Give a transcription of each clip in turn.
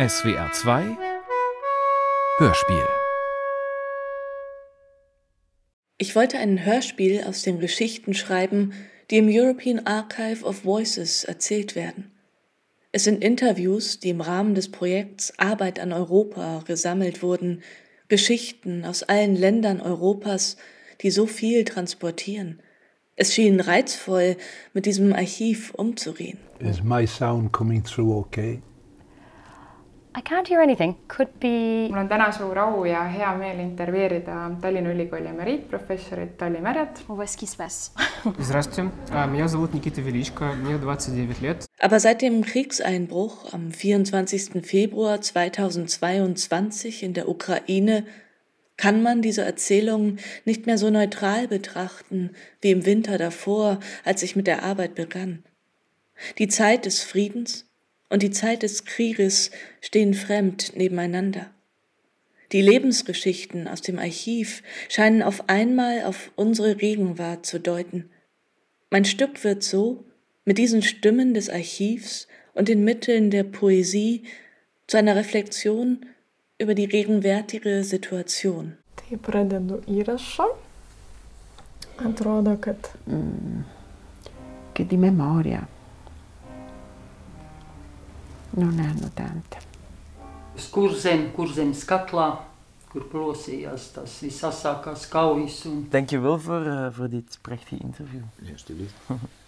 SWR 2 Hörspiel. Ich wollte ein Hörspiel aus den Geschichten schreiben, die im European Archive of Voices erzählt werden. Es sind Interviews, die im Rahmen des Projekts Arbeit an Europa gesammelt wurden, Geschichten aus allen Ländern Europas, die so viel transportieren. Es schien reizvoll, mit diesem Archiv umzugehen. Is my sound coming through okay? I can't hear anything. Could be. Mul on täna suur au ja hea meel intervjueerida Tallinna Ülikooli emeriitprofessorit Tali Märjat. Здравствуйте, меня зовут Никита Vilichka, мне 29 лет. Aber seit dem Kriegseinbruch am 24. Februar 2022 in der Ukraine kann man diese Erzählungen nicht mehr so neutral betrachten wie im Winter davor, als ich mit der Arbeit begann. Die Zeit des Friedens und die Zeit des Krieges stehen fremd nebeneinander. Die Lebensgeschichten aus dem Archiv scheinen auf einmal auf unsere Gegenwart zu deuten. Mein Stück wird so, mit diesen Stimmen des Archivs und den Mitteln der Poesie, zu einer Reflexion über die gegenwärtige Situation. Ich spreche Irisch. Und die Memoria. Non hanno tante. Kurzem skatlā, kur plosījās tas visasākās kaujas. Thank you well for this prachtige interview.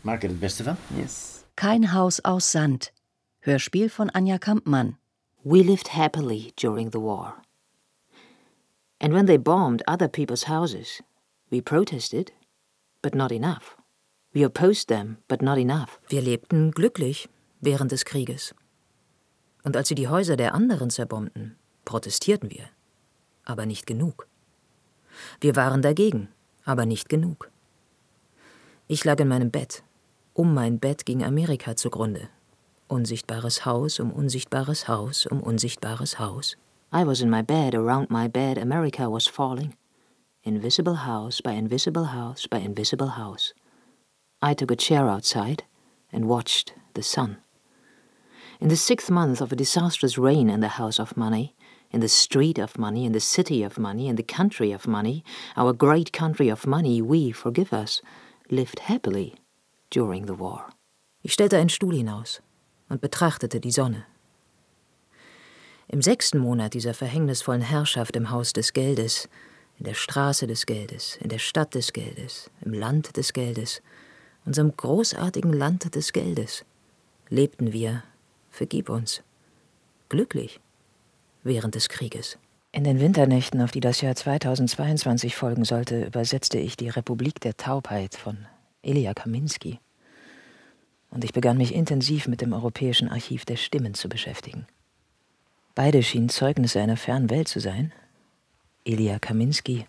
Maak er het beste van? Yes. Kein Haus aus Sand. Hörspiel von Anja Kampmann. We lived happily during the war. And when they bombed other people's houses, we protested, but not enough. We opposed them, but not enough. Wir lebten glücklich während des Krieges. Und als sie die Häuser der anderen zerbombten, protestierten wir, aber nicht genug. Wir waren dagegen, aber nicht genug. Ich lag in meinem Bett. Um mein Bett ging Amerika zugrunde. Unsichtbares Haus um unsichtbares Haus um unsichtbares Haus. I was in my bed, around my bed, America was falling. Invisible house by invisible house by invisible house. I took a chair outside and watched the sun. In the sixth month of a disastrous reign in the house of money, in the street of money, in the city of money, in the country of money, our great country of money, we, forgive us, lived happily during the war. Ich stellte einen Stuhl hinaus und betrachtete die Sonne. Im sechsten Monat dieser verhängnisvollen Herrschaft im Haus des Geldes, in der Straße des Geldes, in der Stadt des Geldes, im Land des Geldes, unserem großartigen Land des Geldes, lebten wir, vergib uns, glücklich während des Krieges. In den Winternächten, auf die das Jahr 2022 folgen sollte, übersetzte ich die Republik der Taubheit von Ilja Kaminsky. Und ich begann mich intensiv mit dem Europäischen Archiv der Stimmen zu beschäftigen. Beide schienen Zeugnisse einer fernen Welt zu sein. Ilja Kaminsky,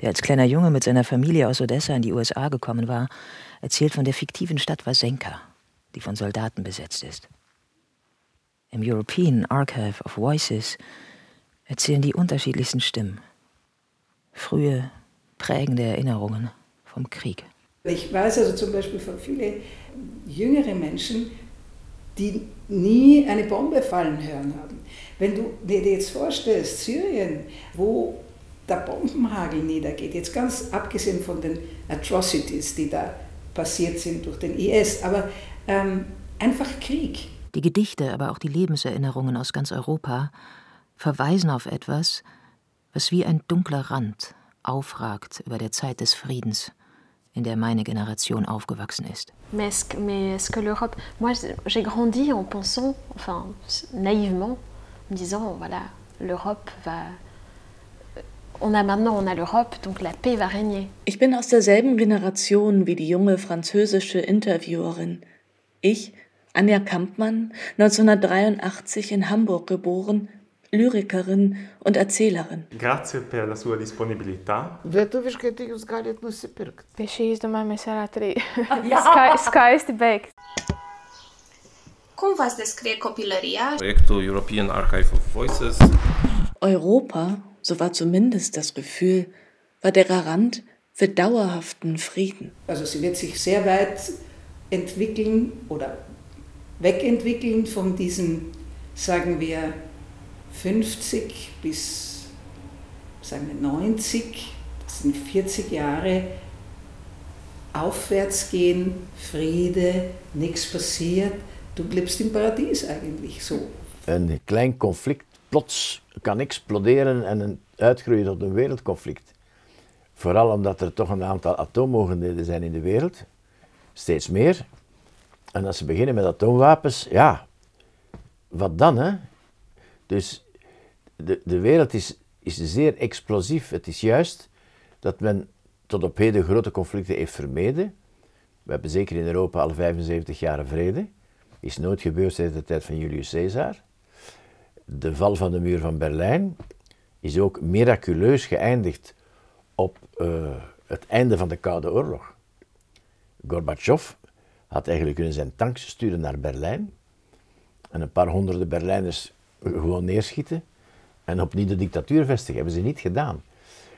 der als kleiner Junge mit seiner Familie aus Odessa in die USA gekommen war, erzählt von der fiktiven Stadt Vasenka, die von Soldaten besetzt ist. Im European Archive of Voices erzählen die unterschiedlichsten Stimmen frühe, prägende Erinnerungen vom Krieg. Ich weiß also zum Beispiel von vielen jüngeren Menschen, die nie eine Bombe fallen hören haben. Wenn du dir jetzt vorstellst, Syrien, wo der Bombenhagel niedergeht, jetzt ganz abgesehen von den Atrocities, die da passiert sind durch den IS, aber einfach Krieg. Die Gedichte, aber auch die Lebenserinnerungen aus ganz Europa verweisen auf etwas, was wie ein dunkler Rand aufragt über der Zeit des Friedens, in der meine Generation aufgewachsen ist. Mais est-ce que l'Europe, moi j'ai grandi en pensant, enfin naïvement, en me disant voilà, l'Europe va, on a l'Europe, donc la paix va régner. Ich bin aus derselben Generation wie die junge französische Interviewerin. Ich, Anja Kampmann, 1983 in Hamburg geboren, Lyrikerin und Erzählerin. Grazie per la sua disponibilità. Sky is the best. Cum v-ați descrie copilăria? Projektul European Archive of Voices. Europa, so war zumindest das Gefühl, war der Garant für dauerhaften Frieden. Also sie wird sich sehr weit entwickeln oder wegentwickeln von diesem, sagen wir, 50 bis, sagen wir, 90, das sind 40 Jahre, aufwärts gehen, Friede, nichts passiert, du lebst im Paradies eigentlich so. Een klein conflict plots kan exploderen en uitgroeien tot een wereldconflict. Vooral omdat er toch een aantal atoommogendheden zijn in de wereld, steeds meer. En als ze beginnen met atoomwapens, ja, wat dan hè? Dus de wereld is zeer explosief. Het is juist dat men tot op heden grote conflicten heeft vermeden. We hebben zeker in Europa al 75 jaar vrede. Is nooit gebeurd sinds de tijd van Julius Cäsar. De val van de muur van Berlijn is ook miraculeus geëindigd op het einde van de Koude Oorlog. Gorbachev had eigenlijk kunnen zijn tanks sturen naar Berlijn en een paar honderden Berlijners gewoon neerschieten en opnieuw de dictatuur vestigen. Hebben ze niet gedaan.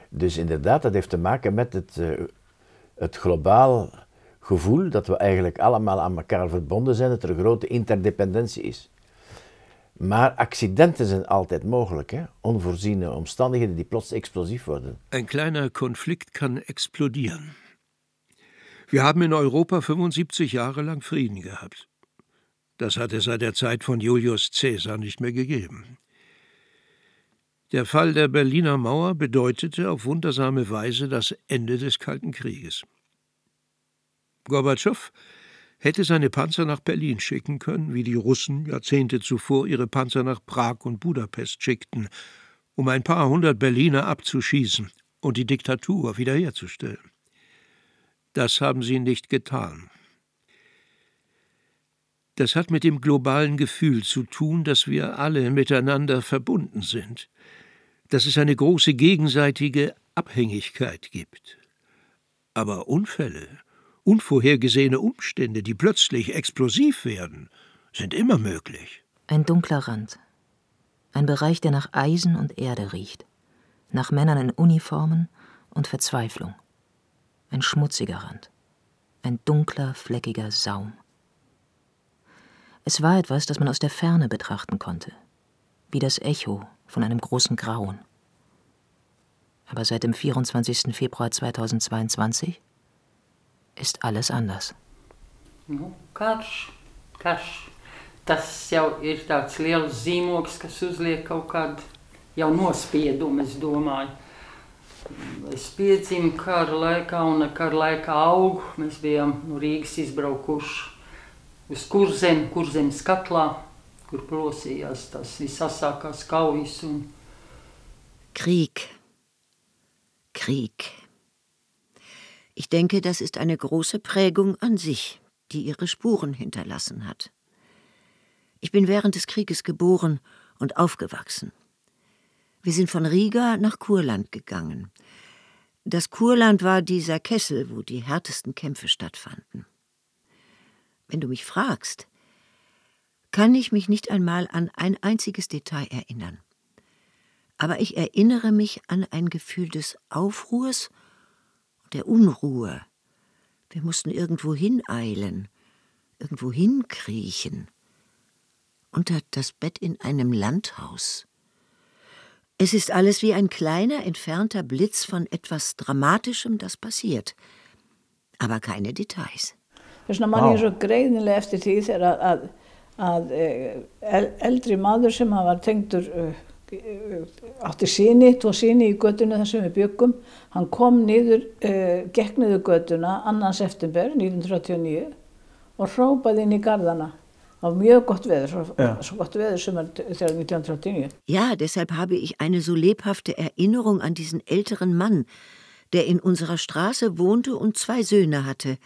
Dus inderdaad, dat heeft te maken met het globaal gevoel dat we eigenlijk allemaal aan elkaar verbonden zijn, dat er een grote interdependentie is. Maar accidenten zijn altijd mogelijk, hè? Onvoorziene omstandigheden die plots explosief worden. Ein kleiner Konflikt kann explodieren. Wir haben in Europa 75 Jahre lang Frieden gehabt. Das hat es seit der Zeit von Julius Cäsar nicht mehr gegeben. Der Fall der Berliner Mauer bedeutete auf wundersame Weise das Ende des Kalten Krieges. Gorbatschow hätte seine Panzer nach Berlin schicken können, wie die Russen Jahrzehnte zuvor ihre Panzer nach Prag und Budapest schickten, um ein paar hundert Berliner abzuschießen und die Diktatur wiederherzustellen. Das haben sie nicht getan. Das hat mit dem globalen Gefühl zu tun, dass wir alle miteinander verbunden sind, dass es eine große gegenseitige Abhängigkeit gibt. Aber Unfälle, unvorhergesehene Umstände, die plötzlich explosiv werden, sind immer möglich. Ein dunkler Rand. Ein Bereich, der nach Eisen und Erde riecht, nach Männern in Uniformen und Verzweiflung. Ein schmutziger Rand. Ein dunkler, fleckiger Saum. Es war etwas, das man aus der Ferne betrachten konnte, wie das Echo von einem großen Grauen. Aber seit dem 24. Februar 2022 ist alles anders. Krieg. Krieg. Ich denke, das ist eine große Prägung an sich, die ihre Spuren hinterlassen hat. Ich bin während des Krieges geboren und aufgewachsen. Wir sind von Riga nach Kurland gegangen. Das Kurland war dieser Kessel, wo die härtesten Kämpfe stattfanden. Wenn du mich fragst, kann ich mich nicht einmal an ein einziges Detail erinnern. Aber ich erinnere mich an ein Gefühl des Aufruhrs, der Unruhe. Wir mussten irgendwo hineilen, irgendwo hinkriechen. Unter das Bett in einem Landhaus. Es ist alles wie ein kleiner, entfernter Blitz von etwas Dramatischem, das passiert. Aber keine Details. Wow. Átti syni, tvo syni í götunni þar sem við bjuggum. Hann kom niður, gekk niður götuna 2. september 1939 og hrópaði inn í garðana. Það var mjög gott veður, svo gott veður sumar 1939. Ja, deshalb habe ich eine so lebhafte Erinnerung an diesen älteren Mann, der in unserer Straße wohnte und 2 Söhne hatte,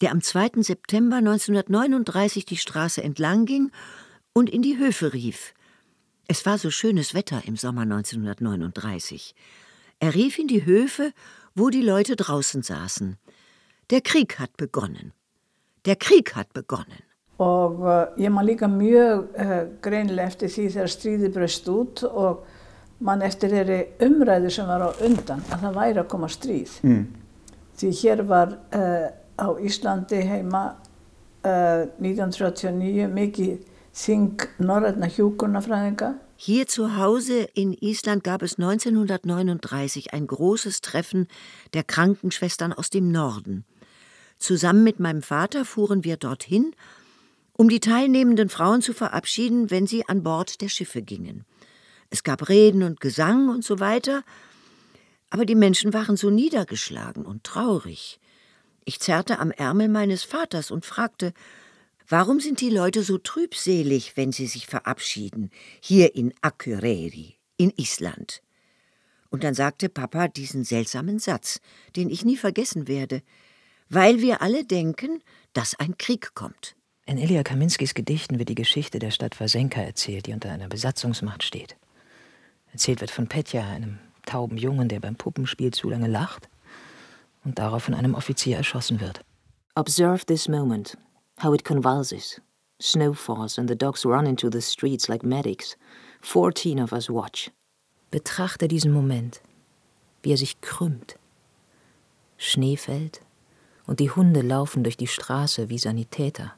der am 2. September 1939 die Straße entlang ging und in die Höfe rief. Es war so schönes Wetter im Sommer 1939. Er rief in die Höfe, wo die Leute draußen saßen. Der Krieg hat begonnen. Der Krieg hat begonnen. Og ég man líka mjög greinilega eftir því þegar stríðið braust út og man eftir þeirri umræðu sem var á undan að það væri að koma stríð. Því hér var á Íslandi heima 1939 mikið Hier zu Hause in Island gab es 1939 ein großes Treffen der Krankenschwestern aus dem Norden. Zusammen mit meinem Vater fuhren wir dorthin, um die teilnehmenden Frauen zu verabschieden, wenn sie an Bord der Schiffe gingen. Es gab Reden und Gesang und so weiter, aber die Menschen waren so niedergeschlagen und traurig. Ich zerrte am Ärmel meines Vaters und fragte: Warum sind die Leute so trübselig, wenn sie sich verabschieden, hier in Akureyri, in Island? Und dann sagte Papa diesen seltsamen Satz, den ich nie vergessen werde: Weil wir alle denken, dass ein Krieg kommt. In Ilja Kaminskys Gedichten wird die Geschichte der Stadt Vasenka erzählt, die unter einer Besatzungsmacht steht. Erzählt wird von Petja, einem tauben Jungen, der beim Puppenspiel zu lange lacht und darauf von einem Offizier erschossen wird. Observe this moment. How it convulses. Snow falls and the dogs run into the streets like medics. 14 of us watch. Betrachte diesen Moment, wie er sich krümmt. Schnee fällt und die Hunde laufen durch die Straße wie Sanitäter.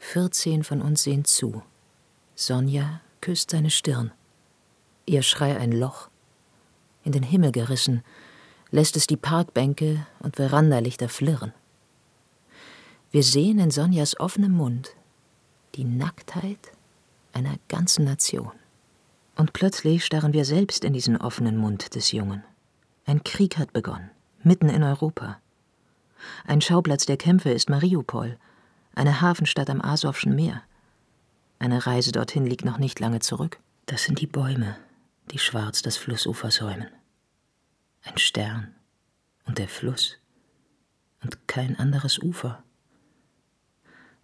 14 von uns sehen zu. Sonja küsst seine Stirn. Ihr Schrei ein Loch. In den Himmel gerissen, lässt es die Parkbänke und Verandalichter flirren. Wir sehen in Sonjas offenem Mund die Nacktheit einer ganzen Nation. Und plötzlich starren wir selbst in diesen offenen Mund des Jungen. Ein Krieg hat begonnen, mitten in Europa. Ein Schauplatz der Kämpfe ist Mariupol, eine Hafenstadt am Asowschen Meer. Eine Reise dorthin liegt noch nicht lange zurück. Das sind die Bäume, die schwarz das Flussufer säumen. Ein Stern und der Fluss und kein anderes Ufer.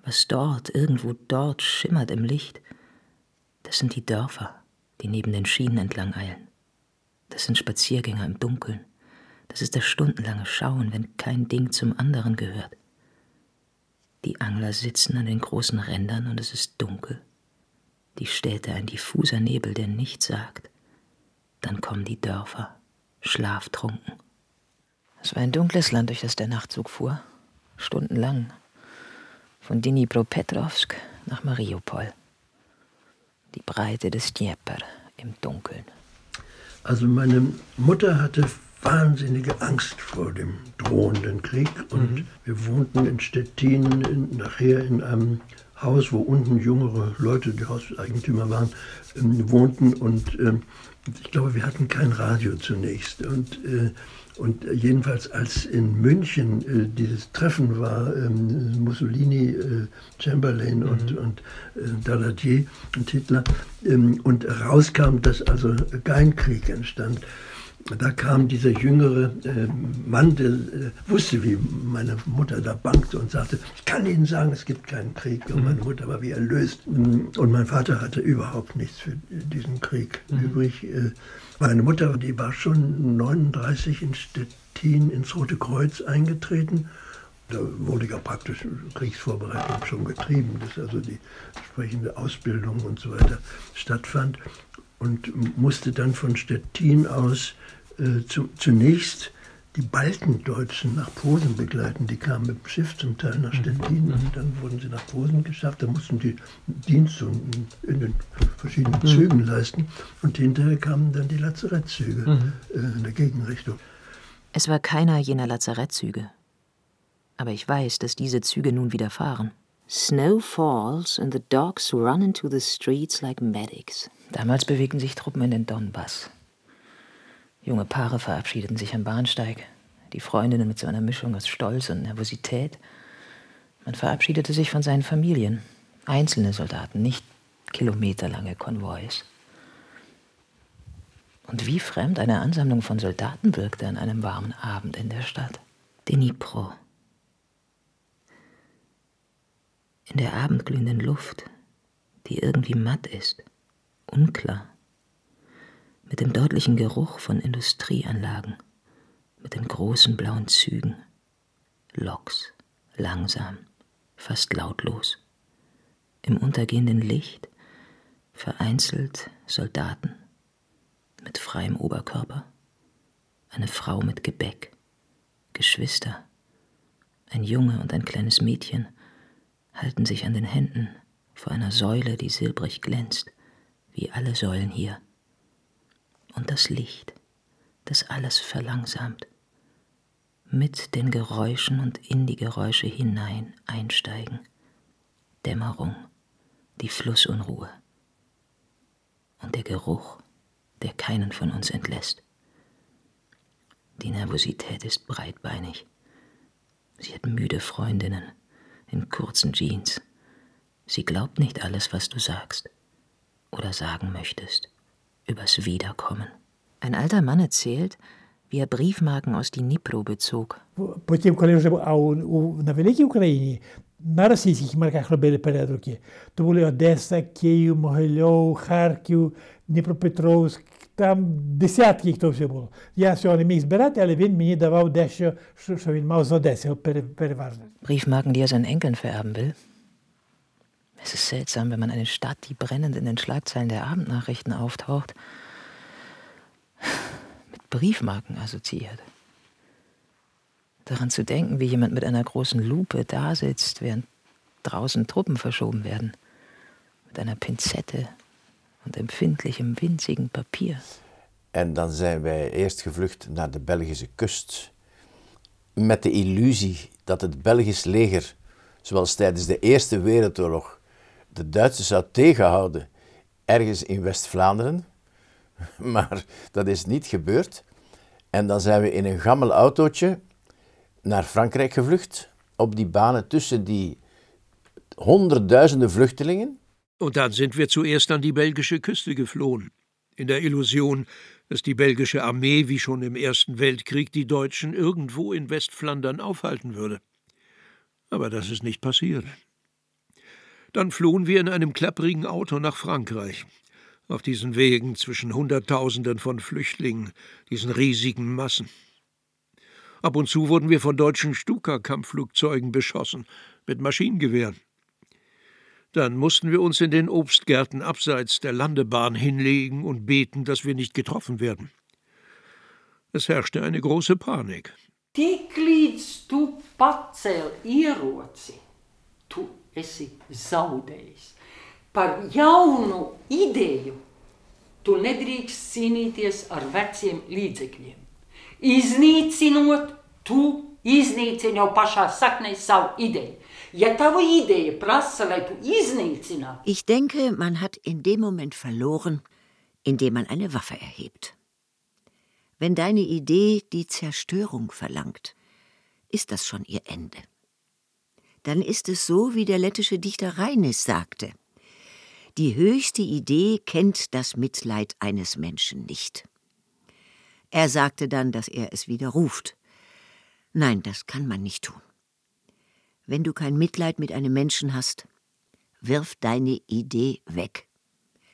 Was dort, irgendwo dort schimmert im Licht, das sind die Dörfer, die neben den Schienen entlang eilen. Das sind Spaziergänger im Dunkeln. Das ist das stundenlange Schauen, wenn kein Ding zum anderen gehört. Die Angler sitzen an den großen Rändern und es ist dunkel. Die Städte ein diffuser Nebel, der nichts sagt. Dann kommen die Dörfer, schlaftrunken. Es war ein dunkles Land, durch das der Nachtzug fuhr, stundenlang. Von Dnipropetrovsk nach Mariupol. Die Breite des Dnieper im Dunkeln. Also meine Mutter hatte wahnsinnige Angst vor dem drohenden Krieg. Und wir wohnten in Stettin, nachher in einem Haus, wo unten jüngere Leute, die Hauseigentümer waren, wohnten. Und ich glaube, wir hatten kein Radio zunächst. Und jedenfalls, als in München dieses Treffen war, Mussolini, Chamberlain und Daladier und Hitler, und rauskam, dass also kein Krieg entstand, da kam dieser jüngere Mann, der wusste, wie meine Mutter da bangte und sagte, ich kann Ihnen sagen, es gibt keinen Krieg. Und meine Mutter war wie erlöst. Und mein Vater hatte überhaupt nichts für diesen Krieg übrig. Meine Mutter, die war schon 1939 in Stettin ins Rote Kreuz eingetreten. Da wurde ja praktisch Kriegsvorbereitung schon getrieben, dass also die entsprechende Ausbildung und so weiter stattfand. Und musste dann von Stettin aus zunächst die Baltendeutschen nach Posen begleiten. Die kamen mit dem Schiff zum Teil nach Stettin und dann wurden sie nach Posen geschafft. Da mussten die Dienst in den verschiedenen Zügen leisten. Und hinterher kamen dann die Lazarettzüge in der Gegenrichtung. Es war keiner jener Lazarettzüge. Aber ich weiß, dass diese Züge nun wieder fahren. Snow falls and the dogs run into the streets like medics. Damals bewegten sich Truppen in den Donbass. Junge Paare verabschiedeten sich am Bahnsteig. Die Freundinnen mit so einer Mischung aus Stolz und Nervosität. Man verabschiedete sich von seinen Familien. Einzelne Soldaten, nicht kilometerlange Konvois. Und wie fremd eine Ansammlung von Soldaten wirkte an einem warmen Abend in der Stadt. Dnipro. In der abendglühenden Luft, die irgendwie matt ist. Unklar. Mit dem deutlichen Geruch von Industrieanlagen, mit den großen blauen Zügen. Loks, langsam, fast lautlos. Im untergehenden Licht vereinzelt Soldaten. Mit freiem Oberkörper. Eine Frau mit Gebäck. Geschwister. Ein Junge und ein kleines Mädchen halten sich an den Händen, vor einer Säule, die silbrig glänzt, wie alle Säulen hier. Und das Licht, das alles verlangsamt, mit den Geräuschen und in die Geräusche hinein einsteigen. Dämmerung, die Flussunruhe und der Geruch, der keinen von uns entlässt. Die Nervosität ist breitbeinig. Sie hat müde Freundinnen in kurzen Jeans. Sie glaubt nicht alles, was du sagst oder sagen möchtest übers Wiederkommen. Ein alter Mann erzählt, wie er Briefmarken aus Dnipro bezog. Briefmarken, die er seinen Enkeln vererben will. Es ist seltsam, wenn man eine Stadt, die brennend in den Schlagzeilen der Abendnachrichten auftaucht, mit Briefmarken assoziiert. Daran zu denken, wie jemand mit einer großen Lupe da sitzt, während draußen Truppen verschoben werden, mit einer Pinzette und empfindlichem winzigen Papier. En dan zijn wij eerst gevlucht naar de Belgische kust, met de illusie dat het Belgisch leger, zoals tijdens de Eerste Wereldoorlog, de Duitsers zou tegenhouden ergens in West-Vlaanderen. Maar dat is niet gebeurd. En dan zijn we in een gammel autootje naar Frankrijk gevlucht, op die banen tussen die honderdduizenden vluchtelingen. Und dann sind wir zuerst an die belgische Küste geflohen, in der Illusion, dass die belgische Armee, wie schon im Ersten Weltkrieg, die Deutschen irgendwo in Westflandern aufhalten würde. Aber das ist nicht passiert. Dann flohen wir in einem klapprigen Auto nach Frankreich, auf diesen Wegen zwischen Hunderttausenden von Flüchtlingen, diesen riesigen Massen. Ab und zu wurden wir von deutschen Stuka-Kampfflugzeugen beschossen, mit Maschinengewehren. Dann mussten wir uns in den Obstgärten abseits der Landebahn hinlegen und beten, dass wir nicht getroffen werden. Es herrschte eine große Panik. Ich denke, man hat in dem Moment verloren, in dem man eine Waffe erhebt. Wenn deine Idee die Zerstörung verlangt, ist das schon ihr Ende. Dann ist es so, wie der lettische Dichter Reinis sagte: Die höchste Idee kennt das Mitleid eines Menschen nicht. Er sagte dann, dass er es widerruft. Nein, das kann man nicht tun. Wenn du kein Mitleid mit einem Menschen hast, wirf deine Idee weg.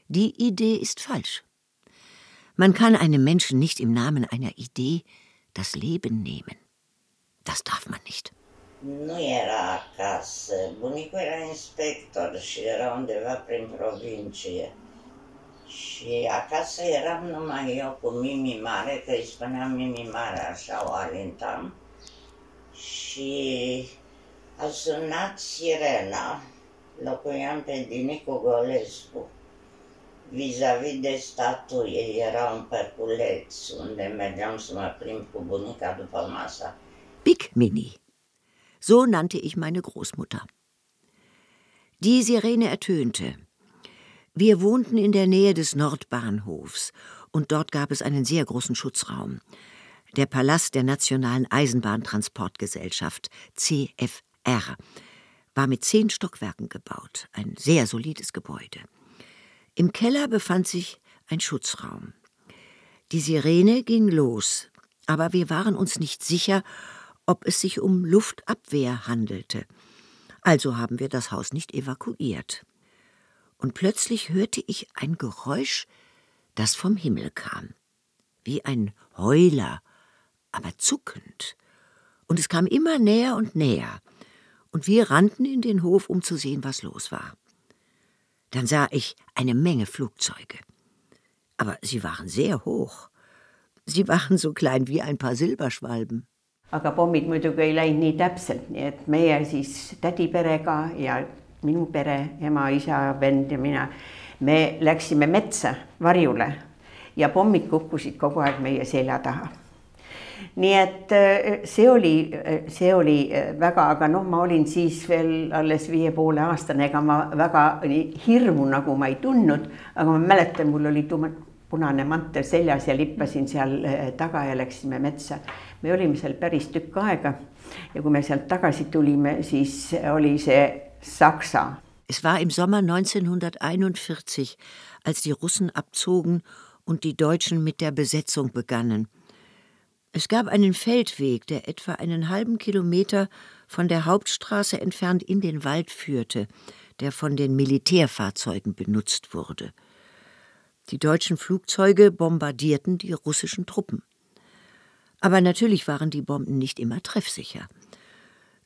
Die Idee ist falsch. Man kann einem Menschen nicht im Namen einer Idee das Leben nehmen. Das darf man nicht. Noi era a casa, bunico era inspector și era undeva prin provincie. Și acasă eram numai eu cu Mimi Mare, că îi spuneam Mimi Mare, așa o alintam. Și a sunat sirena, locuiam pe Nicu Golescu. Vis-a-vis de statuie era un perculeț unde mergeam să mă plimb cu bunica după masa. Big Mini. So nannte ich meine Großmutter. Die Sirene ertönte. Wir wohnten in der Nähe des Nordbahnhofs und dort gab es einen sehr großen Schutzraum. Der Palast der Nationalen Eisenbahntransportgesellschaft, CFR, war mit 10 Stockwerken gebaut, ein sehr solides Gebäude. Im Keller befand sich ein Schutzraum. Die Sirene ging los, aber wir waren uns nicht sicher, ob es sich um Luftabwehr handelte. Also haben wir das Haus nicht evakuiert. Und plötzlich hörte ich ein Geräusch, das vom Himmel kam. Wie ein Heuler, aber zuckend. Und es kam immer näher und näher. Und wir rannten in den Hof, um zu sehen, was los war. Dann sah ich eine Menge Flugzeuge. Aber sie waren sehr hoch. Sie waren so klein wie ein paar Silberschwalben. Aga pommid muidugi ei läinud nii täpselt, nii et meie siis tädiperega ja minu pere, ema, isa, vend ja mina, me läksime metsa varjule ja pommid kukkusid kogu aeg meie selja taha. Nii et see oli väga, aga ma olin siis veel alles 5,5 aastane, ega ma väga hirmu nagu ma ei tundnud, aga ma mäletan, mul oli punane mantel seljas ja lippasin seal taga ja läksime metsa. Me olime seal päris tükk aega ja kui me sealt tagasi tulime, siis oli see Saksa. Es war im Sommer 1941, als die Russen abzogen und die Deutschen mit der Besetzung begannen. Es gab einen Feldweg, der etwa einen halben Kilometer von der Hauptstraße entfernt in den Wald führte, der von den Militärfahrzeugen benutzt wurde. Die deutschen Flugzeuge bombardierten die russischen Truppen. Aber natürlich waren die Bomben nicht immer treffsicher.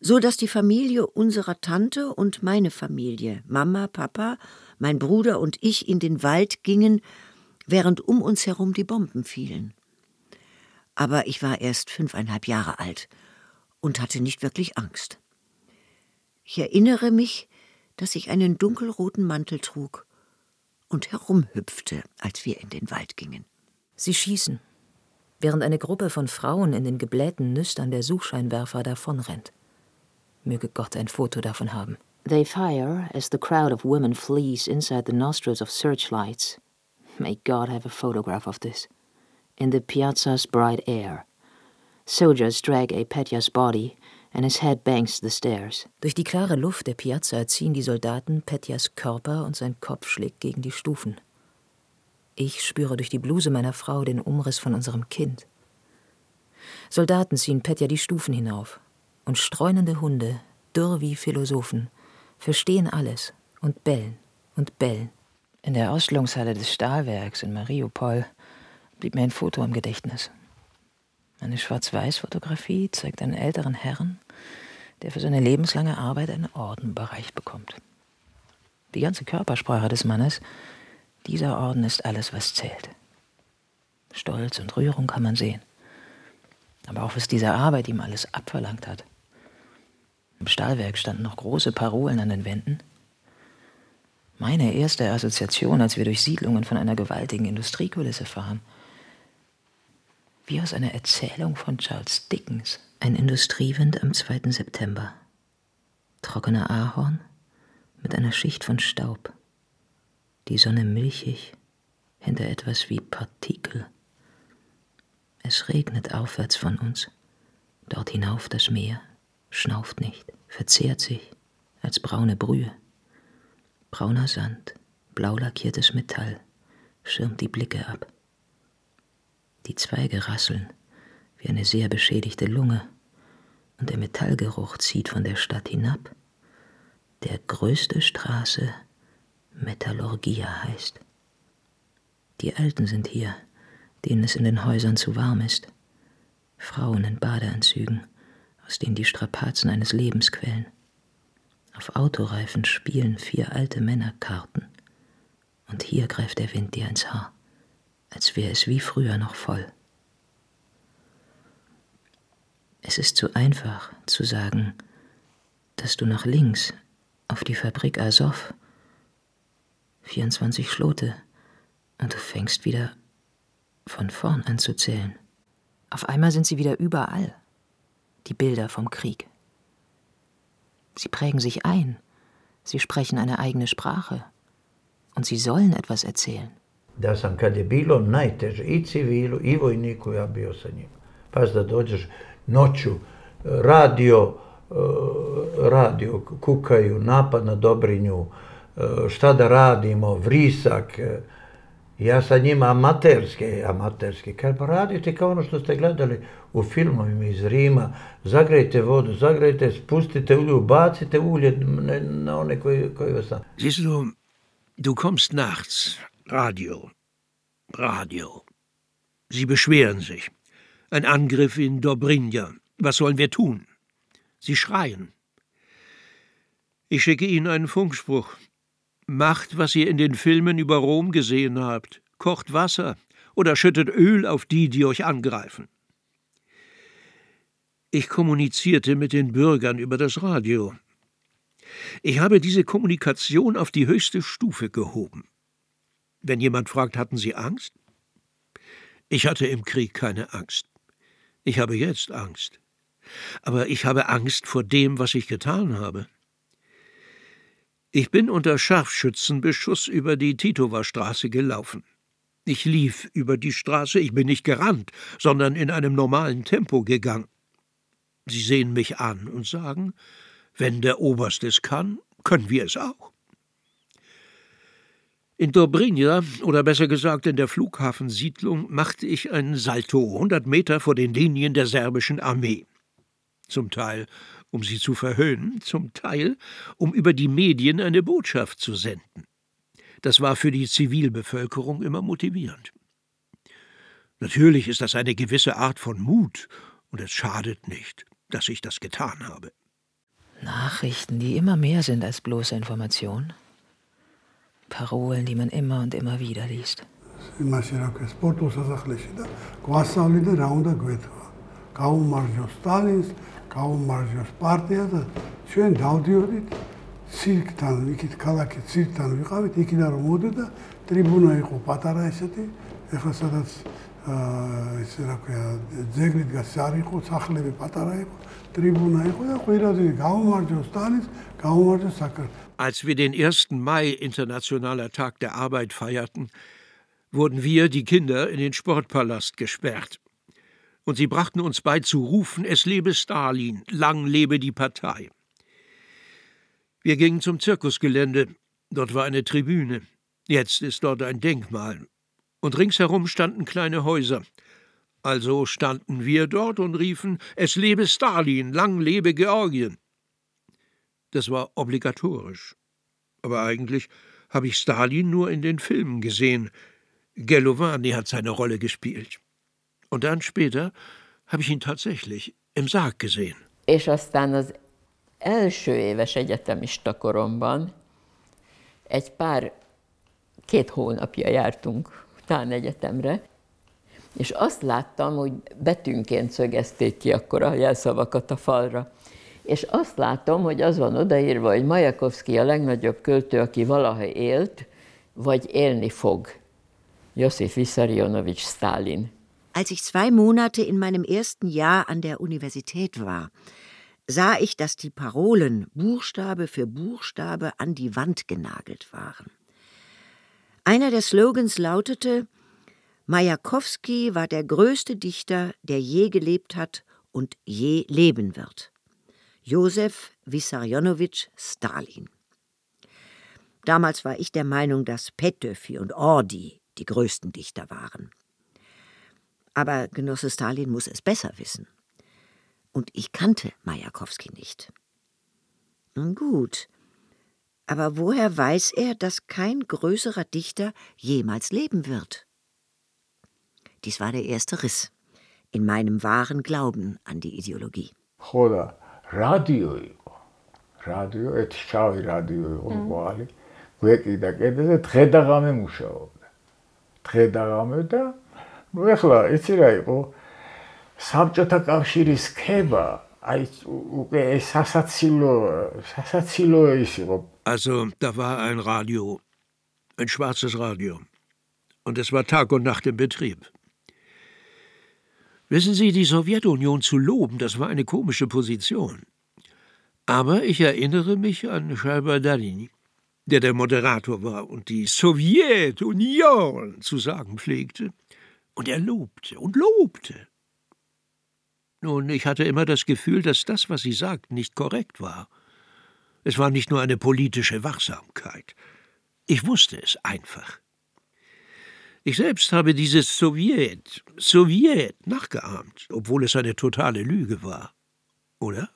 So dass die Familie unserer Tante und meine Familie, Mama, Papa, mein Bruder und ich in den Wald gingen, während um uns herum die Bomben fielen. Aber ich war erst 5,5 Jahre alt und hatte nicht wirklich Angst. Ich erinnere mich, dass ich einen dunkelroten Mantel trug und herumhüpfte, als wir in den Wald gingen. Sie schießen, während eine Gruppe von Frauen in den geblähten Nüstern der Suchscheinwerfer davonrennt. Möge Gott ein Foto davon haben. They fire as the crowd of women flees inside the nostrils of searchlights. May God have a photograph of this. In the piazza's bright air. Soldiers drag a Petja's body and his head bangs the stairs. Durch die klare Luft der Piazza ziehen die Soldaten Petjas Körper und sein Kopf schlägt gegen die Stufen. Ich spüre durch die Bluse meiner Frau den Umriss von unserem Kind. Soldaten ziehen Petja die Stufen hinauf und streunende Hunde, dürr wie Philosophen, verstehen alles und bellen und bellen. In der Ausstellungshalle des Stahlwerks in Mariupol blieb mir ein Foto im Gedächtnis. Eine Schwarz-Weiß-Fotografie zeigt einen älteren Herrn, der für seine lebenslange Arbeit einen Orden überreicht bekommt. Die ganze Körpersprache des Mannes, dieser Orden ist alles, was zählt. Stolz und Rührung kann man sehen. Aber auch, was diese Arbeit ihm alles abverlangt hat. Im Stahlwerk standen noch große Parolen an den Wänden. Meine erste Assoziation, als wir durch Siedlungen von einer gewaltigen Industriekulisse fahren, wie aus einer Erzählung von Charles Dickens. Ein Industriewind am 2. September. Trockener Ahorn mit einer Schicht von Staub. Die Sonne milchig hinter etwas wie Partikel. Es regnet aufwärts von uns. Dort hinauf das Meer, schnauft nicht, verzehrt sich als braune Brühe. Brauner Sand, blau lackiertes Metall, schirmt die Blicke ab. Die Zweige rasseln wie eine sehr beschädigte Lunge und der Metallgeruch zieht von der Stadt hinab, der größte Straße Metallurgia heißt. Die Alten sind hier, denen es in den Häusern zu warm ist. Frauen in Badeanzügen, aus denen die Strapazen eines Lebens quellen. Auf Autoreifen spielen 4 alte Männer Karten. Und hier greift der Wind dir ins Haar, als wäre es wie früher noch voll. Es ist zu einfach zu sagen, dass du nach links auf die Fabrik Azov, 24 Schlote, und du fängst wieder von vorn an zu zählen. Auf einmal sind sie wieder überall, die Bilder vom Krieg. Sie prägen sich ein, sie sprechen eine eigene Sprache und sie sollen etwas erzählen. Ja sa njima amaterske, kad radite kao ono što ste gledali u filmovima iz Rima, zagrejte vodu, zagrejte, spustite ulje, bacite ulje na one koji vas sam. Siehst du, du kommst nachts, Radio. Sie beschweren sich. Ein Angriff in Dobrinja. Was sollen wir tun? Sie schreien. Ich schicke ihnen einen Funkspruch. Macht, was ihr in den Filmen über Rom gesehen habt. Kocht Wasser oder schüttet Öl auf die, die euch angreifen. Ich kommunizierte mit den Bürgern über das Radio. Ich habe diese Kommunikation auf die höchste Stufe gehoben. Wenn jemand fragt, hatten Sie Angst? Ich hatte im Krieg keine Angst. Ich habe jetzt Angst. Aber ich habe Angst vor dem, was ich getan habe. Ich bin unter Scharfschützenbeschuss über die Titower Straße gelaufen. Ich lief über die Straße, ich bin nicht gerannt, sondern in einem normalen Tempo gegangen. Sie sehen mich an und sagen, wenn der Oberst es kann, können wir es auch. In Dobrinja, oder besser gesagt in der Flughafensiedlung, machte ich einen Salto, 100 Meter vor den Linien der serbischen Armee. Zum Teil, um sie zu verhöhnen, zum Teil, um über die Medien eine Botschaft zu senden. Das war für die Zivilbevölkerung immer motivierend. Natürlich ist das eine gewisse Art von Mut, und es schadet nicht, dass ich das getan habe. Nachrichten, die immer mehr sind als bloße Information. Parolen, die man immer und immer wieder liest. Als wir den 1. Mai, Internationaler Tag der Arbeit, feierten, wurden wir, die Kinder, in den Sportpalast gesperrt. Und sie brachten uns bei zu rufen, es lebe Stalin, lang lebe die Partei. Wir gingen zum Zirkusgelände, dort war eine Tribüne, jetzt ist dort ein Denkmal. Und ringsherum standen kleine Häuser. Also standen wir dort und riefen, es lebe Stalin, lang lebe Georgien. Das war obligatorisch. Aber eigentlich habe ich Stalin nur in den Filmen gesehen. Gelovani hat seine Rolle gespielt. Und dann später habe ich ihn tatsächlich im Sarg gesehen. És aztán az első éves egyetemista koromban egy pár, két hónapja jártunk Tánegyetemre, és azt láttam, hogy betűnként szögezték ki akkor a jelszavakat a falra. És azt látom, hogy az van odaírva, hogy Majakowski a legnagyobb költő, aki valaha élt, vagy élni fog. Josef Wissarionowitsch Stalin. Als ich 2 Monate in meinem ersten Jahr an der Universität war, sah ich, dass die Parolen Buchstabe für Buchstabe an die Wand genagelt waren. Einer der Slogans lautete, Majakowski war der größte Dichter, der je gelebt hat und je leben wird. Josef Wissarionowitsch Stalin. Damals war ich der Meinung, dass Petöfi und Ordi die größten Dichter waren. Aber Genosse Stalin muss es besser wissen. Und ich kannte Majakowski nicht. Nun gut. Aber woher weiß er, dass kein größerer Dichter jemals leben wird? Dies war der erste Riss in meinem wahren Glauben an die Ideologie. Also, da war ein Radio, ein schwarzes Radio. Und es war Tag und Nacht im Betrieb. Wissen Sie, die Sowjetunion zu loben, das war eine komische Position. Aber ich erinnere mich an Schalberdarini, der Moderator war und die Sowjetunion zu sagen pflegte. Und er lobte und lobte. Nun, ich hatte immer das Gefühl, dass das, was sie sagten, nicht korrekt war. Es war nicht nur eine politische Wachsamkeit. Ich wusste es einfach. Ich selbst habe dieses Sowjet nachgeahmt, obwohl es eine totale Lüge war, oder?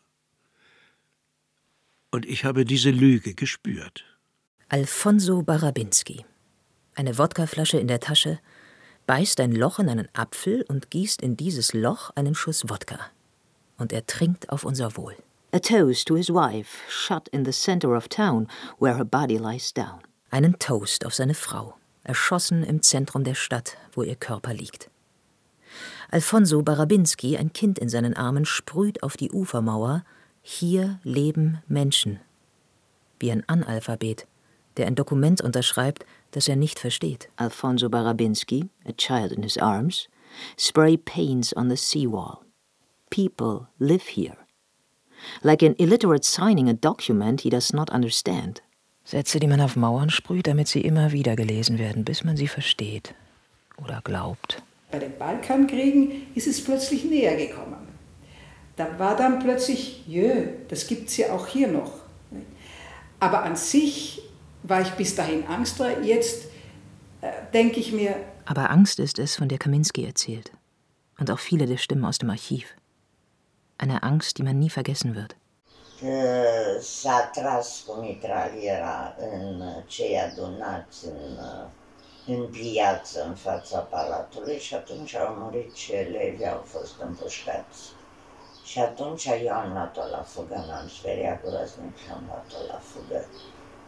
Und ich habe diese Lüge gespürt. Alfonso Barabinski. Eine Wodkaflasche in der Tasche, beißt ein Loch in einen Apfel und gießt in dieses Loch einen Schuss Wodka. Und er trinkt auf unser Wohl. A toast to his wife, shot in the center of town, where her body lies down. Einen Toast auf seine Frau, erschossen im Zentrum der Stadt, wo ihr Körper liegt. Alfonso Barabinski, ein Kind in seinen Armen, sprüht auf die Ufermauer: Hier leben Menschen. wie ein Analphabet, der ein Dokument unterschreibt, das er nicht versteht. Alfonso Barabinski, A Child in His Arms, spray paints on the seawall. People live here. Like an illiterate signing a document he does not understand. Sätze, die man auf Mauern sprüht, damit sie immer wieder gelesen werden, bis man sie versteht oder glaubt. Bei den Balkankriegen ist es plötzlich näher gekommen. Da war dann plötzlich, jö, das gibt's ja auch hier noch. Aber an sich war ich bis dahin angstfrei, jetzt denke ich mir... Aber Angst ist es, von der Kaminsky erzählt. Und auch viele der Stimmen aus dem Archiv. Eine Angst, die man nie vergessen wird.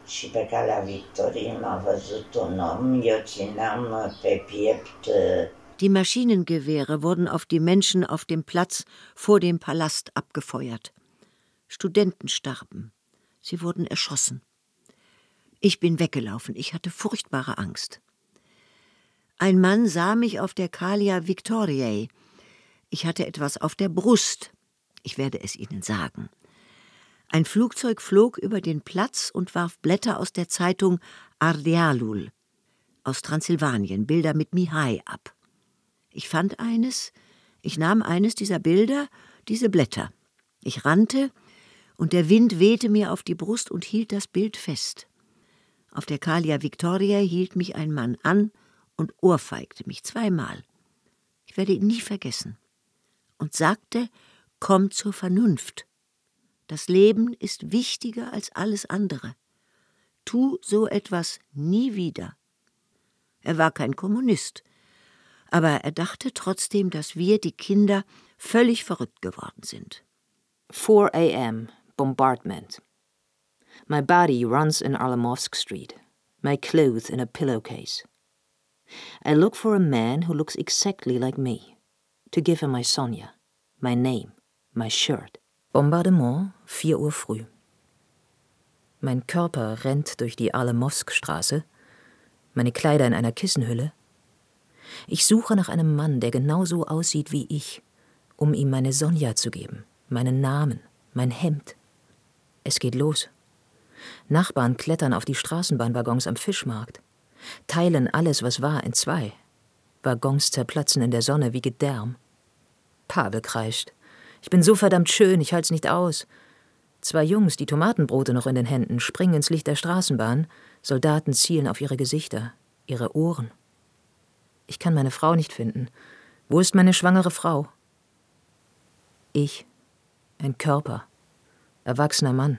Și pe Calea Victoriei m-a văzut un om, eu țineam pe piept. Die Maschinengewehre wurden auf die Menschen auf dem Platz vor dem Palast abgefeuert. Studenten starben. Sie wurden erschossen. Ich bin weggelaufen. Ich hatte furchtbare Angst. Ein Mann sah mich auf der Calea Victoriei. Ich hatte etwas auf der Brust. Ich werde es Ihnen sagen. Ein Flugzeug flog über den Platz und warf Blätter aus der Zeitung Ardealul aus Transsilvanien, Bilder mit Mihai ab. Ich fand eines, ich nahm eines dieser Bilder, diese Blätter. Ich rannte und der Wind wehte mir auf die Brust und hielt das Bild fest. Auf der Calea Victoriei hielt mich ein Mann an und ohrfeigte mich 2-mal. Ich werde ihn nie vergessen. Und sagte, komm zur Vernunft. Das Leben ist wichtiger als alles andere. Tu so etwas nie wieder. Er war kein Kommunist, aber er dachte trotzdem, dass wir, die Kinder, völlig verrückt geworden sind. 4 a.m. Bombardment. My body runs in Arlemowsk-Straße. My clothes in a pillowcase. I look for a man who looks exactly like me. To give him my Sonja, my name, my shirt. Bombardement, 4 Uhr früh. Mein Körper rennt durch die Arlemowsk-Straße, meine Kleider in einer Kissenhülle. Ich suche nach einem Mann, der genauso aussieht wie ich, um ihm meine Sonja zu geben, meinen Namen, mein Hemd. Es geht los. Nachbarn klettern auf die Straßenbahnwaggons am Fischmarkt, teilen alles, was war, in 2. Waggons zerplatzen in der Sonne wie Gedärm. Pavel kreischt. Ich bin so verdammt schön, ich halt's nicht aus. 2 Jungs, die Tomatenbrote noch in den Händen, springen ins Licht der Straßenbahn. Soldaten zielen auf ihre Gesichter, ihre Ohren. Ich kann meine Frau nicht finden. Wo ist meine schwangere Frau? Ich, ein Körper, erwachsener Mann,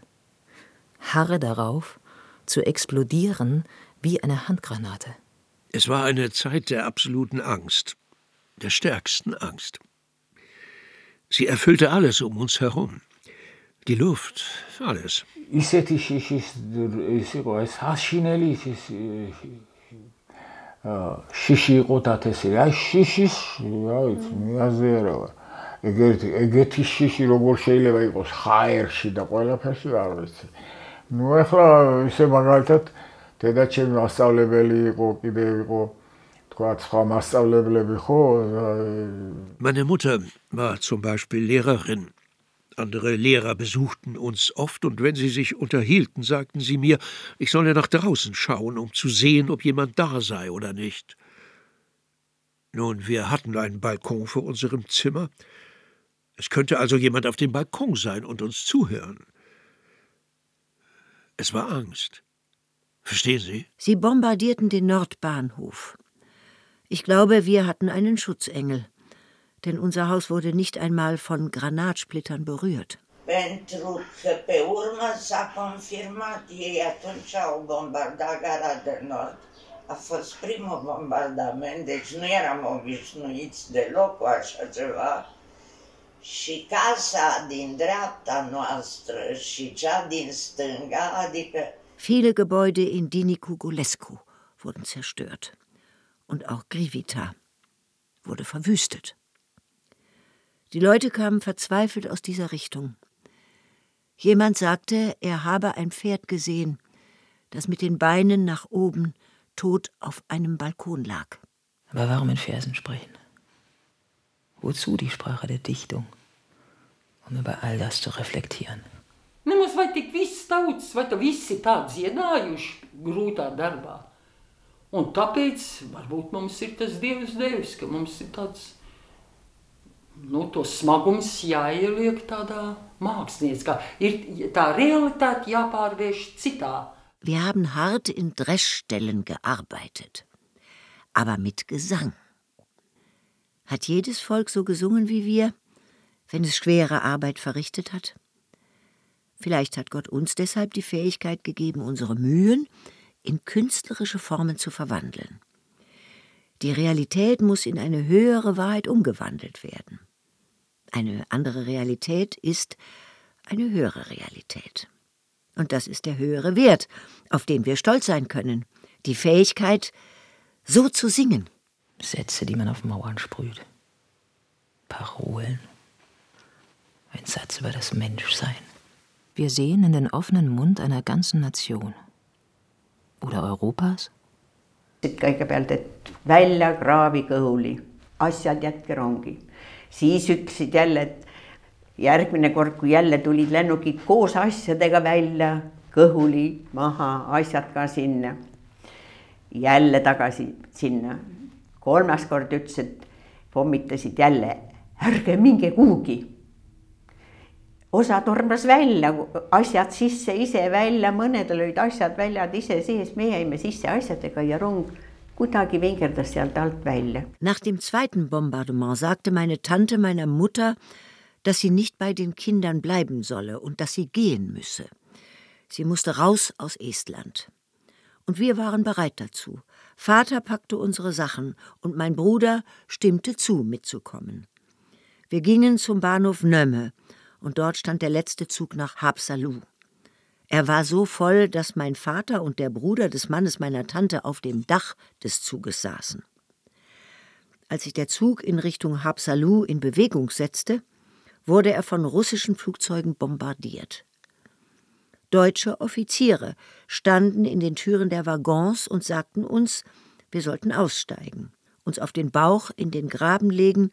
harre darauf, zu explodieren wie eine Handgranate. Es war eine Zeit der absoluten Angst, der stärksten Angst. Sie erfüllte alles um uns herum. Die Luft, alles. Meine Mutter war zum Beispiel Lehrerin. Andere Lehrer besuchten uns oft und wenn sie sich unterhielten, sagten sie mir, ich solle nach draußen schauen, um zu sehen, ob jemand da sei oder nicht. Nun, wir hatten einen Balkon vor unserem Zimmer. Es könnte also jemand auf dem Balkon sein und uns zuhören. Es war Angst. Verstehen Sie? Sie bombardierten den Nordbahnhof. Ich glaube, wir hatten einen Schutzengel, denn unser Haus wurde nicht einmal von Granatsplittern berührt. Viele Gebäude in Nicu Golescu wurden zerstört. Und auch Grivita wurde verwüstet. Die Leute kamen verzweifelt aus dieser Richtung. Jemand sagte, er habe ein Pferd gesehen, das mit den Beinen nach oben tot auf einem Balkon lag. Aber warum in Versen sprechen? Wozu die Sprache der Dichtung? Um über all das zu reflektieren. Nemaz vajag viss tauts, vai to visi tā dziedājuši grūtā darbā. Un tāpēc varbūt mums ir tas Dievs devis, ka mums ir tāds, nu, to smagums jāieliek tādā mākslinieckā. Ir tā Realität jāpārvērš citā. Wir haben hart in Dreschstellen gearbeitet, aber mit Gesang. Hat jedes Volk so gesungen wie wir, wenn es schwere Arbeit verrichtet hat? Vielleicht hat Gott uns deshalb die Fähigkeit gegeben, unsere Mühen in künstlerische Formen zu verwandeln. Die Realität muss in eine höhere Wahrheit umgewandelt werden. Eine andere Realität ist eine höhere Realität. Und das ist der höhere Wert, auf den wir stolz sein können. Die Fähigkeit, so zu singen. Sätze, die man auf Mauern sprüht. Parolen. Ein Satz über das Menschsein. Wir sehen in den offenen Mund einer ganzen Nation. Oder Europas? Siit kõigepealt, et välja kraavi kõhuli, asjad jätke rongi. Siis ütlesid jälle, et järgmine kord, kui jälle tulid lennukid koos asjadega välja, kõhuli, maha, asjad ka sinna. Jälle tagasi sinna. Kolmas kord ütles, et pommitasid jälle, ärge minge kuugi. Osa tormas välja, asjad sisse, ise välja, mõned olid asjad väljad ise sees, me jäime sisse asjadega ja rung kuidagi vingerdas sealt alt välja. Nach dem zweiten Bombardement sagte meine Tante meiner Mutter, dass sie nicht bei den Kindern bleiben solle und dass sie gehen müsse. Sie musste raus aus Estland. Und wir waren bereit dazu. Vater packte unsere Sachen und mein Bruder stimmte zu, mitzukommen. Wir gingen zum Bahnhof Nömme und dort stand der letzte Zug nach Haapsalu. Er war so voll, dass mein Vater und der Bruder des Mannes meiner Tante auf dem Dach des Zuges saßen. Als sich der Zug in Richtung Haapsalu in Bewegung setzte, wurde er von russischen Flugzeugen bombardiert. Deutsche Offiziere standen in den Türen der Waggons und sagten uns, wir sollten aussteigen, uns auf den Bauch in den Graben legen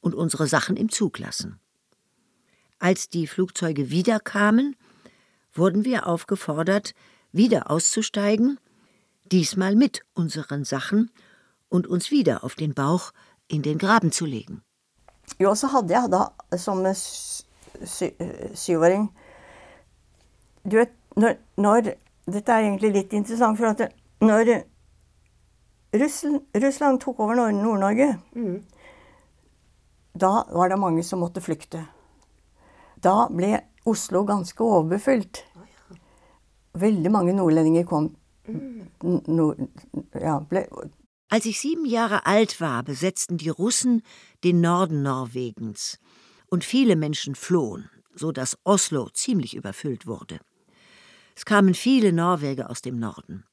und unsere Sachen im Zug lassen. Als die Flugzeuge wiederkamen, wurden wir aufgefordert, wieder auszusteigen, diesmal mit unseren Sachen und uns wieder auf den Bauch in den Graben zu legen. Ja, så hade jag då som syvåring. Du vet, när det är egentligen lite intressant för att när Ryssland tog över Nordnorge, då var det många som måste flykta. Då blev Oslo ganska överfyllt. Väldigt många nordlänningar kom. Als ich 7 Jahre alt war, besetzten die Russen den Norden Norwegens und viele Menschen flohen, so dass Oslo ziemlich überfüllt wurde. Es kamen viele Norweger aus dem Norden.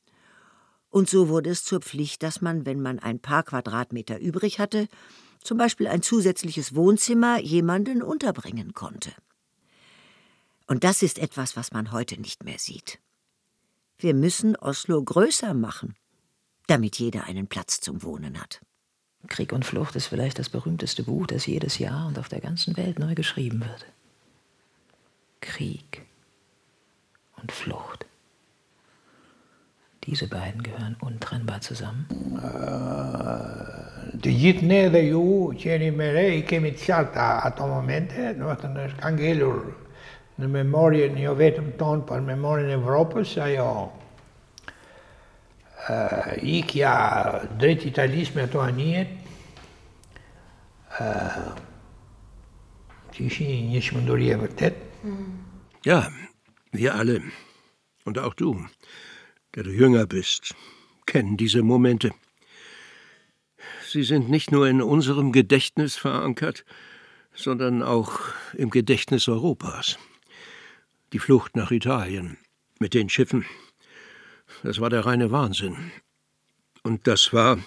Und so wurde es zur Pflicht, dass man, wenn man ein paar Quadratmeter übrig hatte, zum Beispiel ein zusätzliches Wohnzimmer, jemanden unterbringen konnte. Und das ist etwas, was man heute nicht mehr sieht. Wir müssen Oslo größer machen, damit jeder einen Platz zum Wohnen hat. Krieg und Flucht ist vielleicht das berühmteste Buch, das jedes Jahr und auf der ganzen Welt neu geschrieben wird. Krieg und Flucht. Diese beiden gehören untrennbar zusammen. Ja, wir alle und auch du, der du jünger bist, kennen diese Momente. Sie sind nicht nur in unserem Gedächtnis verankert, sondern auch im Gedächtnis Europas. Die Flucht nach Italien mit den Schiffen, das war der reine Wahnsinn. Und das war,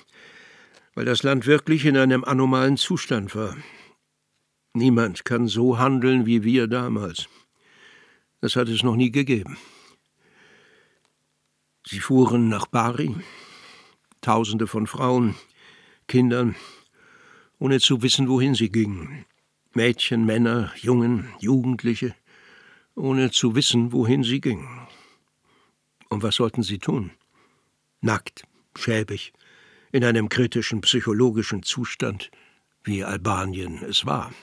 weil das Land wirklich in einem anomalen Zustand war. Niemand kann so handeln wie wir damals. Das hat es noch nie gegeben. Sie fuhren nach Bari, Tausende von Frauen, Kindern, ohne zu wissen, wohin sie gingen. Mädchen, Männer, Jungen, Jugendliche, ohne zu wissen, wohin sie gingen. Und was sollten sie tun? Nackt, schäbig, in einem kritischen psychologischen Zustand, wie Albanien es war.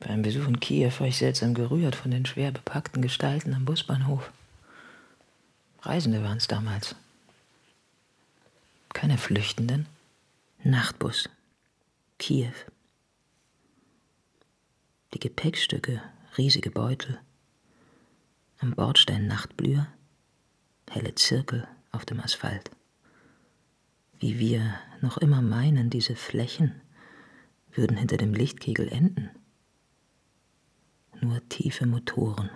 Beim Besuch in Kiew war ich seltsam gerührt von den schwer bepackten Gestalten am Busbahnhof. Reisende waren es damals. Keine Flüchtenden. Nachtbus. Kiew. Die Gepäckstücke, riesige Beutel. Am Bordstein Nachtblüher, helle Zirkel auf dem Asphalt. Wie wir noch immer meinen, diese Flächen würden hinter dem Lichtkegel enden. Nur tiefe Motoren,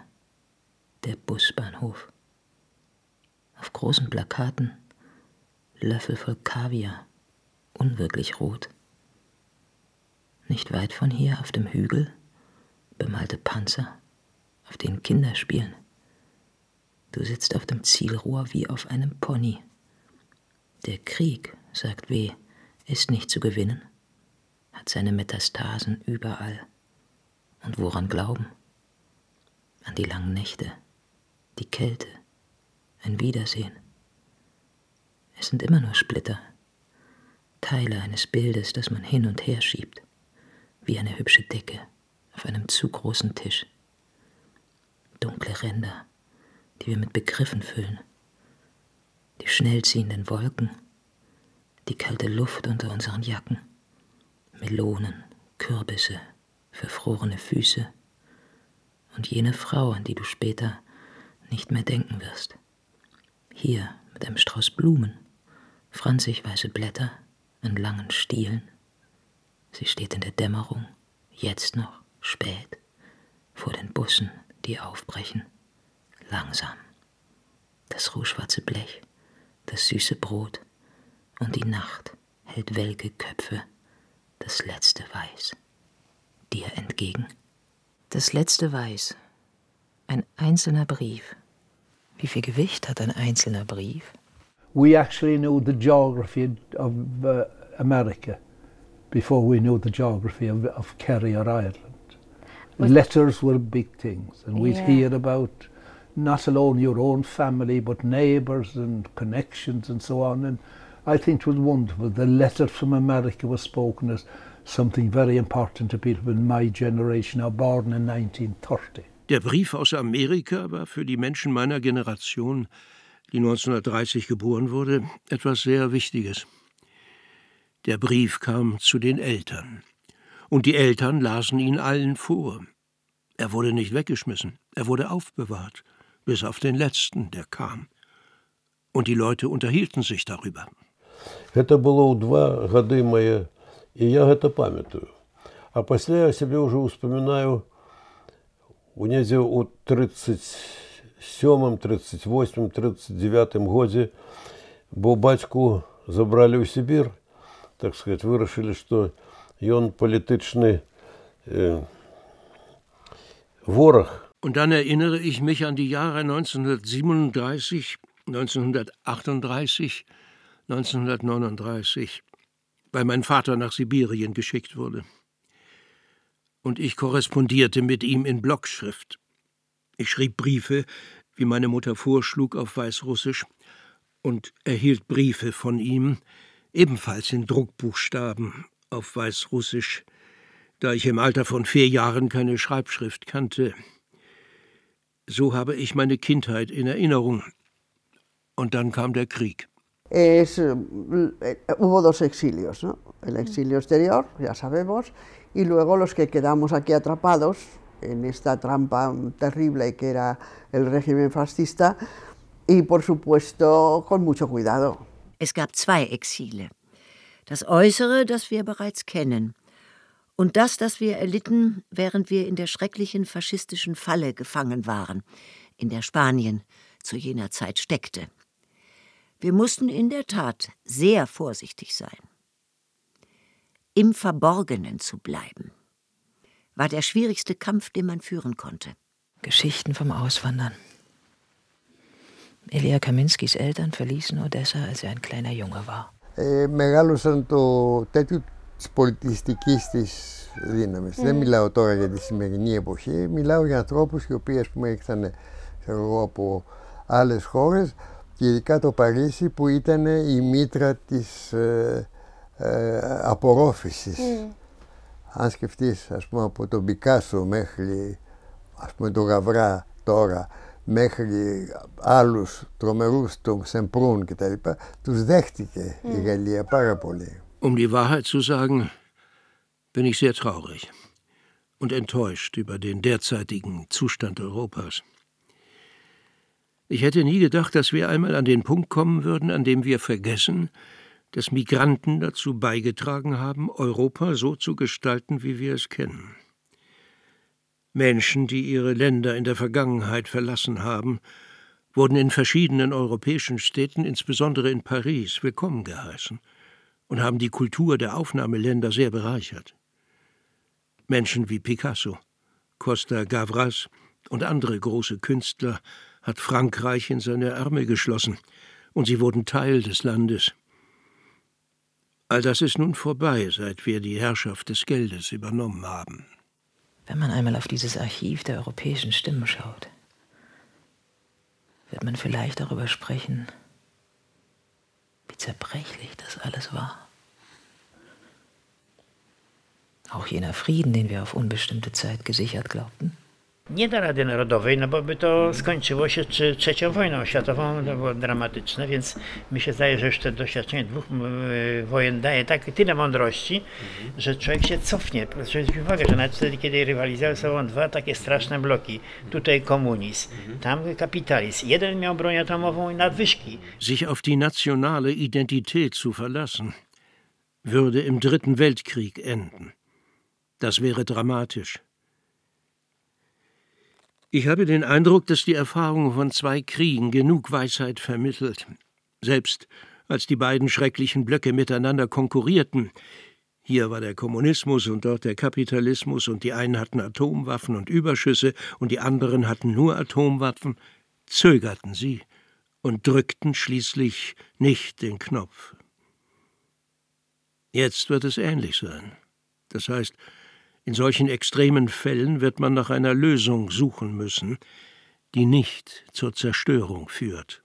der Busbahnhof. Auf großen Plakaten Löffel voll Kaviar, unwirklich rot. Nicht weit von hier auf dem Hügel bemalte Panzer, auf denen Kinder spielen. Du sitzt auf dem Zielrohr wie auf einem Pony. Der Krieg, sagt W., ist nicht zu gewinnen, hat seine Metastasen überall. Und woran glauben? An die langen Nächte, die Kälte, ein Wiedersehen. Es sind immer nur Splitter, Teile eines Bildes, das man hin und her schiebt, wie eine hübsche Decke auf einem zu großen Tisch. Dunkle Ränder, die wir mit Begriffen füllen, die schnell ziehenden Wolken, die kalte Luft unter unseren Jacken, Melonen, Kürbisse, verfrorene Füße und jene Frau, an die du später nicht mehr denken wirst. Hier mit einem Strauß Blumen, franzig weiße Blätter an langen Stielen. Sie steht in der Dämmerung, jetzt noch, spät, vor den Bussen, die aufbrechen, langsam. Das ruhschwarze Blech, das süße Brot und die Nacht hält welke Köpfe, das letzte Weiß dir entgegen. Das letzte Weiß. Ein einzelner Brief. Wie viel Gewicht hat ein einzelner Brief? We actually knew the geography of America before we knew the geography of Kerry or Ireland. But letters were big things, and we'd hear about not alone your own family, but neighbours and connections and so on. And I think it was wonderful. The letter from America was spoken as something very important to people in my generation are born in 1930. Der Brief aus Amerika war für die Menschen meiner Generation, die 1930 geboren wurde, etwas sehr Wichtiges. Der Brief kam zu den Eltern. Und die Eltern lasen ihn allen vor. Er wurde nicht weggeschmissen, er wurde aufbewahrt, bis auf den letzten, der kam. Und die Leute unterhielten sich darüber. Это было в два года моя. И я это памятую. А после я себе уже вспоминаю, у нее у 37-м, 38-м, 39-м годе, бо батьку забрали в Сибирь, так сказать, вырашили, что и он политичный ворог. Und dann erinnere ich mich an die Jahre 1937, 1938, 1939. Weil mein Vater nach Sibirien geschickt wurde. Und ich korrespondierte mit ihm in Blockschrift. Ich schrieb Briefe, wie meine Mutter vorschlug, auf Weißrussisch und erhielt Briefe von ihm, ebenfalls in Druckbuchstaben auf Weißrussisch, da ich im Alter von 4 Jahren keine Schreibschrift kannte. So habe ich meine Kindheit in Erinnerung. Und dann kam der Krieg. Hubo 2 exilios, ¿no? El exilio exterior, ya sabemos, y luego los que quedamos aquí atrapados en esta trampa terrible que era el régimen fascista, y por supuesto con mucho cuidado. Es gab 2 Exile. Das Äußere, das wir bereits kennen, und das, das wir erlitten, während wir in der schrecklichen faschistischen Falle gefangen waren, in der Spanien zu jener Zeit steckte. Wir mussten in der Tat sehr vorsichtig sein. Im Verborgenen zu bleiben, war der schwierigste Kampf, den man führen konnte. Geschichten vom Auswandern. Ilja Kaminskys Eltern verließen Odessa, als er ein kleiner Junge war. Μεγάλωσαν το τέτοιο της πολιτιστικής της δύναμης. Δεν μιλάω τώρα για τη σημερινή εποχή, μιλάω για ανθρώπους οι οποίοι, ας πούμε, ήρθαν από άλλες χώρες και ειδικά το Παρίσι που ήταν η μήτρα της απορρόφησης. Αν σκεφτείς, ας πούμε, από τον Πικάσο μέχρι, ας πούμε, τον Γαβρά τώρα, μέχρι άλλους τρομερούς, τον Σεμπρούν κτλ. Τους δέχτηκε η Γαλλία πάρα πολύ. Um die Wahrheit zu sagen, bin ich sehr traurig und enttäuscht über den derzeitigen Zustand Europas. Ich hätte nie gedacht, dass wir einmal an den Punkt kommen würden, an dem wir vergessen, dass Migranten dazu beigetragen haben, Europa so zu gestalten, wie wir es kennen. Menschen, die ihre Länder in der Vergangenheit verlassen haben, wurden in verschiedenen europäischen Städten, insbesondere in Paris, willkommen geheißen und haben die Kultur der Aufnahmeländer sehr bereichert. Menschen wie Picasso, Costa Gavras und andere große Künstler hat Frankreich in seine Arme geschlossen und sie wurden Teil des Landes. All das ist nun vorbei, seit wir die Herrschaft des Geldes übernommen haben. Wenn man einmal auf dieses Archiv der europäischen Stimmen schaut, wird man vielleicht darüber sprechen, wie zerbrechlich das alles war. Auch jener Frieden, den wir auf unbestimmte Zeit gesichert glaubten. Nie da Rady Narodowej, no bo by to skończyło się trzecią wojną światową, to było dramatyczne, więc mi się zdaje, że jeszcze doświadczenie dwóch wojen daje tyle mądrości, że człowiek się cofnie. Proszę zwrócić uwagę, że nawet wtedy, kiedy rywalizowały sobą dwa takie straszne bloki, tutaj komunizm, tam kapitalizm, jeden miał broń atomową i nadwyżki. Sich auf die nationale Identität zu verlassen, würde im Dritten Weltkrieg enden. Das wäre dramatisch. Ich habe den Eindruck, dass die Erfahrung von zwei Kriegen genug Weisheit vermittelt. Selbst als die beiden schrecklichen Blöcke miteinander konkurrierten, hier war der Kommunismus und dort der Kapitalismus und die einen hatten Atomwaffen und Überschüsse und die anderen hatten nur Atomwaffen, zögerten sie und drückten schließlich nicht den Knopf. Jetzt wird es ähnlich sein. Das heißt, in solchen extremen Fällen wird man nach einer Lösung suchen müssen, die nicht zur Zerstörung führt.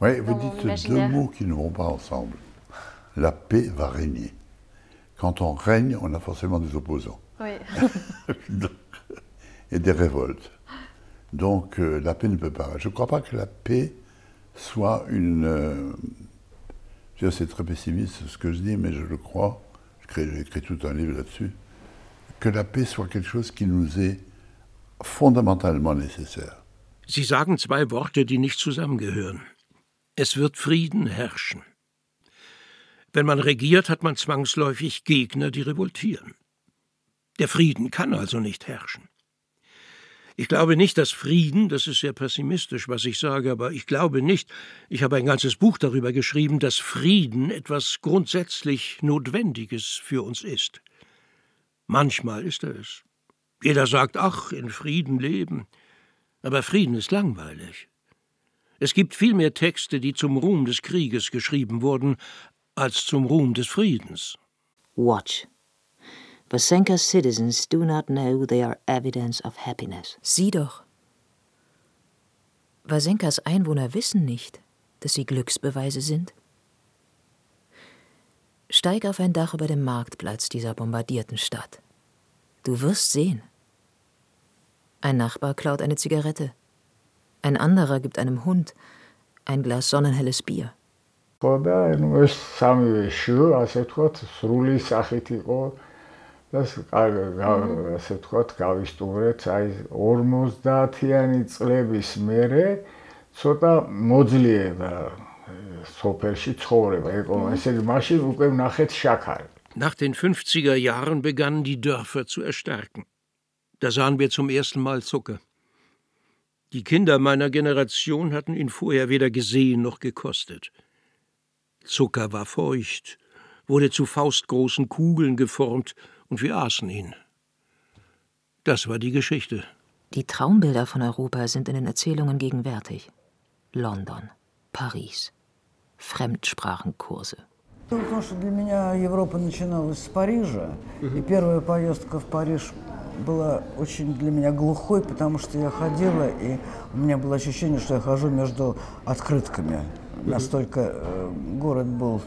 Oui, vous dites deux mots qui ne vont pas ensemble. La paix va régner. Quand on règne, on a forcément des opposants. Oui. Et des révoltes. Donc la paix ne peut pas. Je ne crois pas que la paix soit une... c'est très pessimiste ce que je dis, mais je le crois. J'ai écrit tout un livre là-dessus. Que la paix soit quelque chose qui nous est fondamentalement nécessaire. Sie sagen zwei Worte, die nicht zusammengehören. Es wird Frieden herrschen. Wenn man regiert, hat man zwangsläufig Gegner, die revoltieren. Der Frieden kann also nicht herrschen. Ich glaube nicht, dass Frieden, das ist sehr pessimistisch, was ich sage, aber ich glaube nicht, ich habe ein ganzes Buch darüber geschrieben, dass Frieden etwas grundsätzlich Notwendiges für uns ist. Manchmal ist er es. Jeder sagt, ach, in Frieden leben. Aber Frieden ist langweilig. Es gibt viel mehr Texte, die zum Ruhm des Krieges geschrieben wurden, als zum Ruhm des Friedens. Watch. Vasenka's citizens do not know they are evidence of happiness. Sieh doch. Vasenkas Einwohner wissen nicht, dass sie Glücksbeweise sind. Steig auf ein Dach über dem Marktplatz dieser bombardierten Stadt. Du wirst sehen. Ein Nachbar klaut eine Zigarette. Ein anderer gibt einem Hund ein Glas sonnenhelles Bier. Nach den 50er Jahren begannen die Dörfer zu erstarken. Da sahen wir zum ersten Mal Zucker. Die Kinder meiner Generation hatten ihn vorher weder gesehen noch gekostet. Zucker war feucht, wurde zu faustgroßen Kugeln geformt und wir aßen ihn. Das war die Geschichte. Die Traumbilder von Europa sind in den Erzählungen gegenwärtig. London, Paris, Fremdsprachenkurse. Für mich Europa begann in Paris. Und die erste Поездка in Paris была очень для меня глухой, потому что я ходила, и у меня было ощущение, что я хожу между открытками. Настолько город был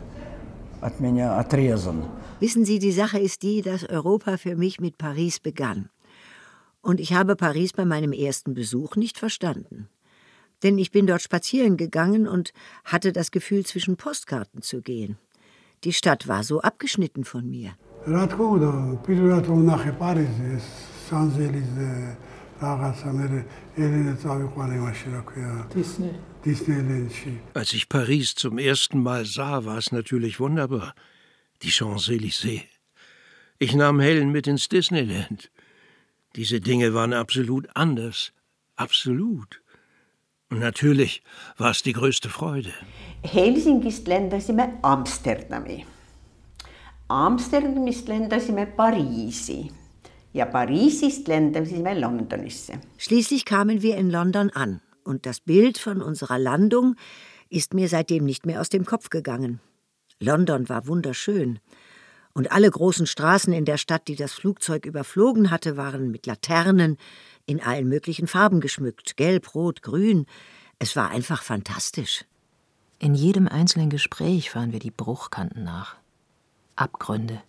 от меня отрезан. Wissen Sie, die Sache ist die, dass Europa für mich mit Paris begann. Und ich habe Paris bei meinem ersten Besuch nicht verstanden. Denn ich bin dort spazieren gegangen und hatte das Gefühl, zwischen Postkarten zu gehen. Die Stadt war so abgeschnitten von mir. Als ich Paris zum ersten Mal sah, war es natürlich wunderbar. Die Champs-Élysées. Ich nahm Helen mit ins Disneyland. Diese Dinge waren absolut anders. Absolut. Und natürlich war es die größte Freude. Helsingist lendasime Amsterdami. Amsterdamist lendasime Pariisi. Ja Pariisist lendasime Londonisse. Schließlich kamen wir in London an. Und das Bild von unserer Landung ist mir seitdem nicht mehr aus dem Kopf gegangen. London war wunderschön. Und alle großen Straßen in der Stadt, die das Flugzeug überflogen hatte, waren mit Laternen in allen möglichen Farben geschmückt. Gelb, Rot, Grün. Es war einfach fantastisch. In jedem einzelnen Gespräch fahren wir die Bruchkanten nach. Abgründe,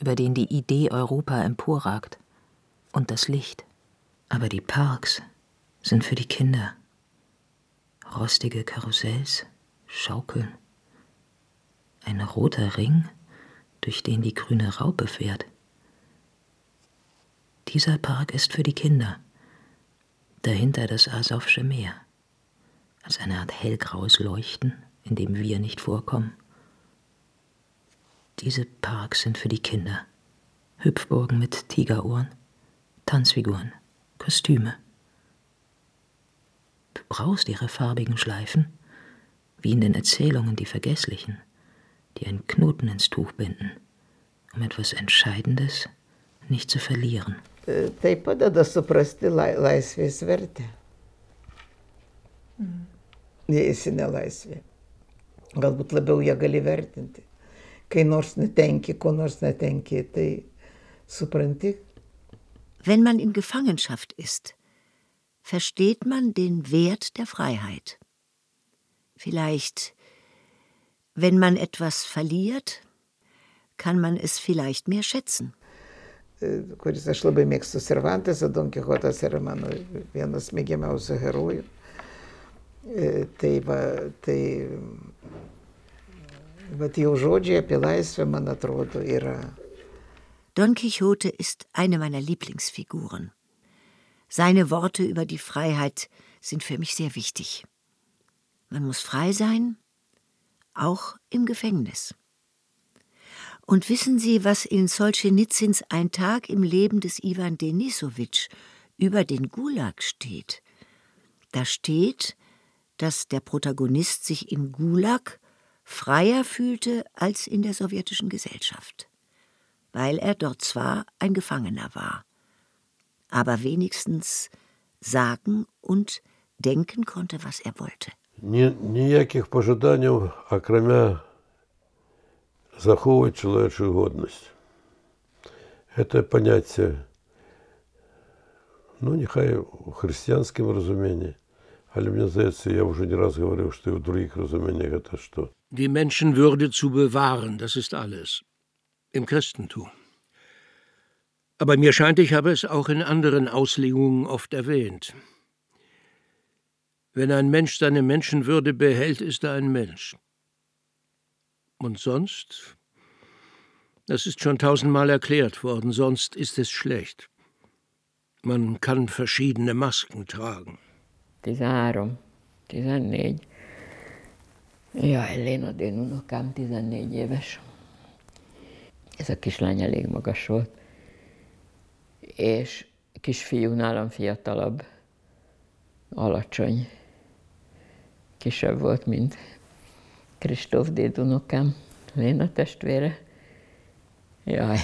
über denen die Idee Europa emporragt. Und das Licht. Aber die Parks sind für die Kinder. Rostige Karussells, Schaukeln. Ein roter Ring, durch den die grüne Raupe fährt. Dieser Park ist für die Kinder. Dahinter das Asowsche Meer. Als eine Art hellgraues Leuchten, in dem wir nicht vorkommen. Diese Parks sind für die Kinder. Hüpfburgen mit Tigeruhren, Tanzfiguren, Kostüme. Du brauchst ihre farbigen Schleifen, wie in den Erzählungen die Vergesslichen, die einen Knoten ins Tuch binden, um etwas Entscheidendes nicht zu verlieren. Tai padeda suprasti laisvės vertę. Jei esi nelaisvė, galbūt labiau ją gali vertinti. Kai nors netenki, ko nors netenki, tai supranti. Wenn man in Gefangenschaft ist, versteht man den Wert der Freiheit. Vielleicht, wenn man etwas verliert, kann man es vielleicht mehr schätzen. Kuris aš labai mėgstu Cervantesą, Don Kichotas yra mano vienas mėgiamiausių herojų. Tai jau žodžiai apie laisvę, man atrodo, yra. Don Quixote ist eine meiner Lieblingsfiguren. Seine Worte über die Freiheit sind für mich sehr wichtig. Man muss frei sein, auch im Gefängnis. Und wissen Sie, was in Solschenizyns Ein Tag im Leben des Iwan Denisowitsch über den Gulag steht? Da steht, dass der Protagonist sich im Gulag freier fühlte als in der sowjetischen Gesellschaft, weil er dort zwar ein Gefangener war, aber wenigstens sagen und denken konnte, was er wollte. Ніяких пожиданнів, окрім заховувати человеческую годность. Это понятие, ну, нехай в христианском разумении, але мне кажется, я уже не раз говорил, что и в других разумениях это что. Die Menschenwürde zu bewahren, das ist alles. Im Christentum. Aber mir scheint, ich habe es auch in anderen Auslegungen oft erwähnt. Wenn ein Mensch seine Menschenwürde behält, ist er ein Mensch. Und sonst, das ist schon 1000-mal erklärt worden, sonst ist es schlecht. Man kann verschiedene Masken tragen. Ja, Elena den unokám 14 éves. Ez a kislány elég magas volt. És kisfiú nálam fiatalabb, alacsony. Kisebb volt, mint Kristóf dédunokám, Léna testvére. Jaj.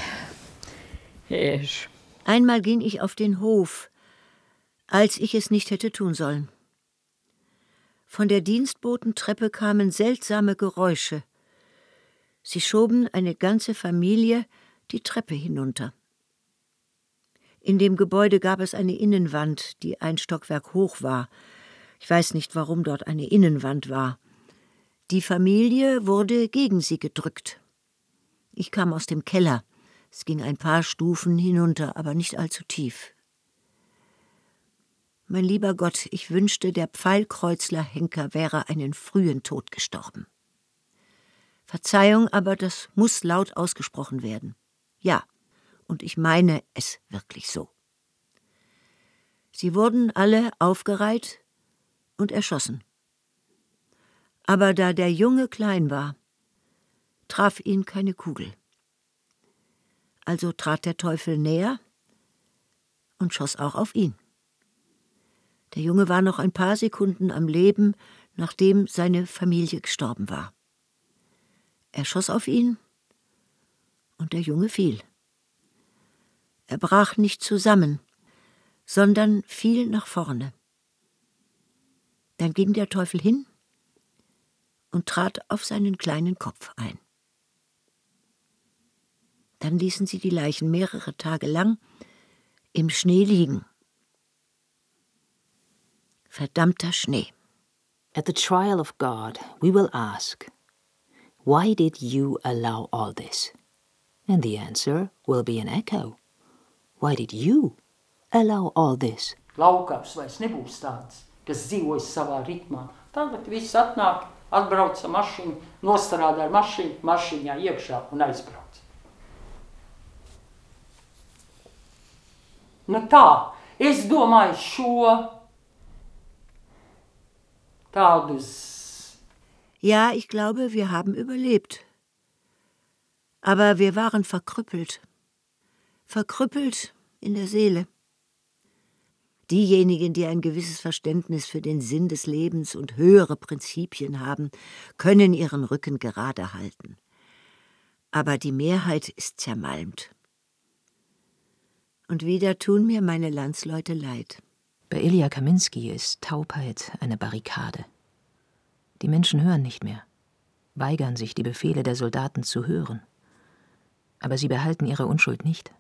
És... Einmal ging ich auf den Hof, als ich es nicht hätte tun sollen. Von der Dienstbotentreppe kamen seltsame Geräusche. Sie schoben eine ganze Familie die Treppe hinunter. In dem Gebäude gab es eine Innenwand, die ein Stockwerk hoch war. Ich weiß nicht, warum dort eine Innenwand war. Die Familie wurde gegen sie gedrückt. Ich kam aus dem Keller. Es ging ein paar Stufen hinunter, aber nicht allzu tief. Mein lieber Gott, ich wünschte, der Pfeilkreuzler Henker wäre einen frühen Tod gestorben. Verzeihung, aber das muss laut ausgesprochen werden. Ja, und ich meine es wirklich so. Sie wurden alle aufgereiht und erschossen. Aber da der Junge klein war, traf ihn keine Kugel. Also trat der Teufel näher und schoss auch auf ihn. Der Junge war noch ein paar Sekunden am Leben, nachdem seine Familie gestorben war. Er schoss auf ihn und der Junge fiel. Er brach nicht zusammen, sondern fiel nach vorne. Dann ging der Teufel hin und trat auf seinen kleinen Kopf ein. Dann ließen sie die Leichen mehrere Tage lang im Schnee liegen. Verdammter Schnee. At the trial of God, we will ask, why did you allow all this? And the answer will be an echo. Why did you allow all this? Laukaps vairs nebūs tāds, kas dzīvojas savā ritmā. Tagad viss atnāk, atbrauc ar mašīnu, nostrādā ar mašīnu, mašīnā iekšā un aizbrauc. Nu tā, es domāju šo tādus. Ja, ich glaube, wir haben überlebt. Aber wir waren verkrüppelt. Verkrüppelt in der Seele. Diejenigen, die ein gewisses Verständnis für den Sinn des Lebens und höhere Prinzipien haben, können ihren Rücken gerade halten. Aber die Mehrheit ist zermalmt. Und wieder tun mir meine Landsleute leid. Bei Ilja Kaminsky ist Taubheit eine Barrikade. Die Menschen hören nicht mehr, weigern sich, die Befehle der Soldaten zu hören. Aber sie behalten ihre Unschuld nicht.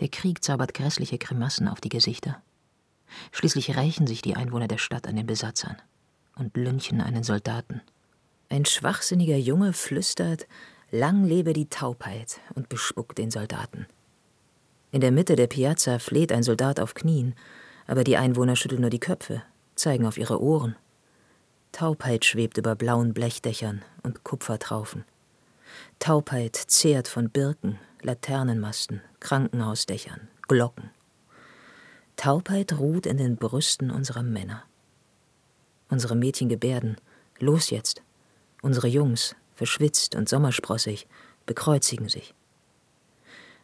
Der Krieg zaubert grässliche Grimassen auf die Gesichter. Schließlich rächen sich die Einwohner der Stadt an den Besatzern und lynchen einen Soldaten. Ein schwachsinniger Junge flüstert, lang lebe die Taubheit, und bespuckt den Soldaten. In der Mitte der Piazza fleht ein Soldat auf Knien, aber die Einwohner schütteln nur die Köpfe, zeigen auf ihre Ohren. Taubheit schwebt über blauen Blechdächern und Kupfertraufen. Taubheit zehrt von Birken, Laternenmasten, Krankenhausdächern, Glocken. Taubheit ruht in den Brüsten unserer Männer. Unsere Mädchen gebärden, los jetzt. Unsere Jungs, verschwitzt und sommersprossig, bekreuzigen sich.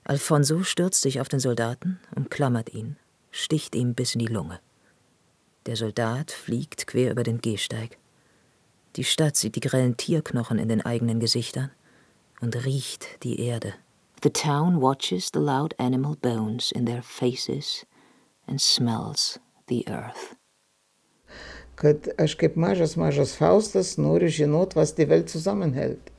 Alfonso stürzt sich auf den Soldaten, umklammert ihn, sticht ihm bis in die Lunge. Der Soldat fliegt quer über den Gehsteig. Die Stadt sieht die grellen Tierknochen in den eigenen Gesichtern und riecht die Erde. The town watches the loud animal bones in their faces and smells the earth. Kad aš kaip mažas Faustas noriu žinot, was die Welt zusammenhält.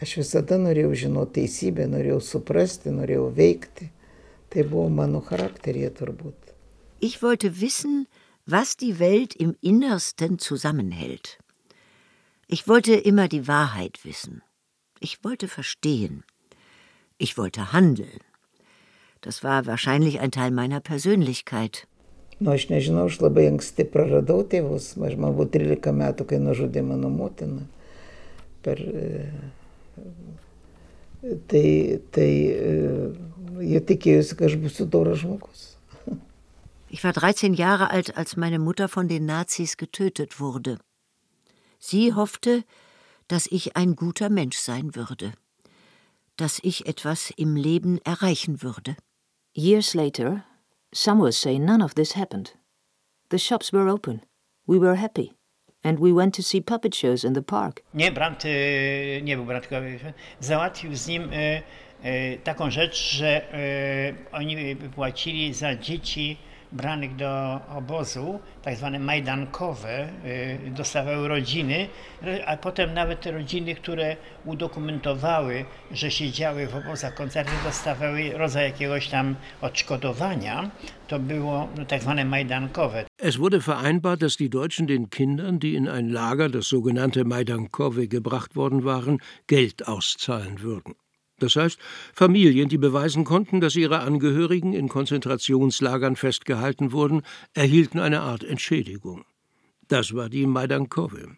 Aš visada norėjau žinot teisybę, norėjau suprasti, norėjau veikti. Tai buvo mano charakteryje turbūt. Ich wollte wissen, was die Welt im Innersten zusammenhält. Ich wollte immer die Wahrheit wissen. Ich wollte verstehen. Ich wollte handeln. Das war wahrscheinlich ein Teil meiner Persönlichkeit. Ich nežinau, aš labai anksti praradau tėvus. Man buvo 13 metų, kai nužudė mano motiną. Tai jie tikėjosi, kad aš būsiu doras žmogus. Ich war 13 Jahre alt, als meine Mutter von den Nazis getötet wurde. Sie hoffte, dass ich ein guter Mensch sein würde, dass ich etwas im Leben erreichen würde. Years later, some will say none of this happened. The shops were open. We were happy. and we went to see puppet shows in the park. Nie, Brandt nie był Brandtkowy. Załatwił z nim taką rzecz, że oni płacili za dzieci branych do obozu, tak zwane majdankowe, dostawały rodziny, a potem nawet te rodziny, które udokumentowały, że siedziały w obozach koncertów, dostawały rodzaj jakiegoś tam odszkodowania. To było tak zwane majdankowe. Es wurde vereinbart, dass die Deutschen den Kindern, die in ein Lager, das sogenannte Majdankowe, gebracht worden waren, Geld auszahlen würden. Das heißt, Familien, die beweisen konnten, dass ihre Angehörigen in Konzentrationslagern festgehalten wurden, erhielten eine Art Entschädigung. Das war die Majdankowe.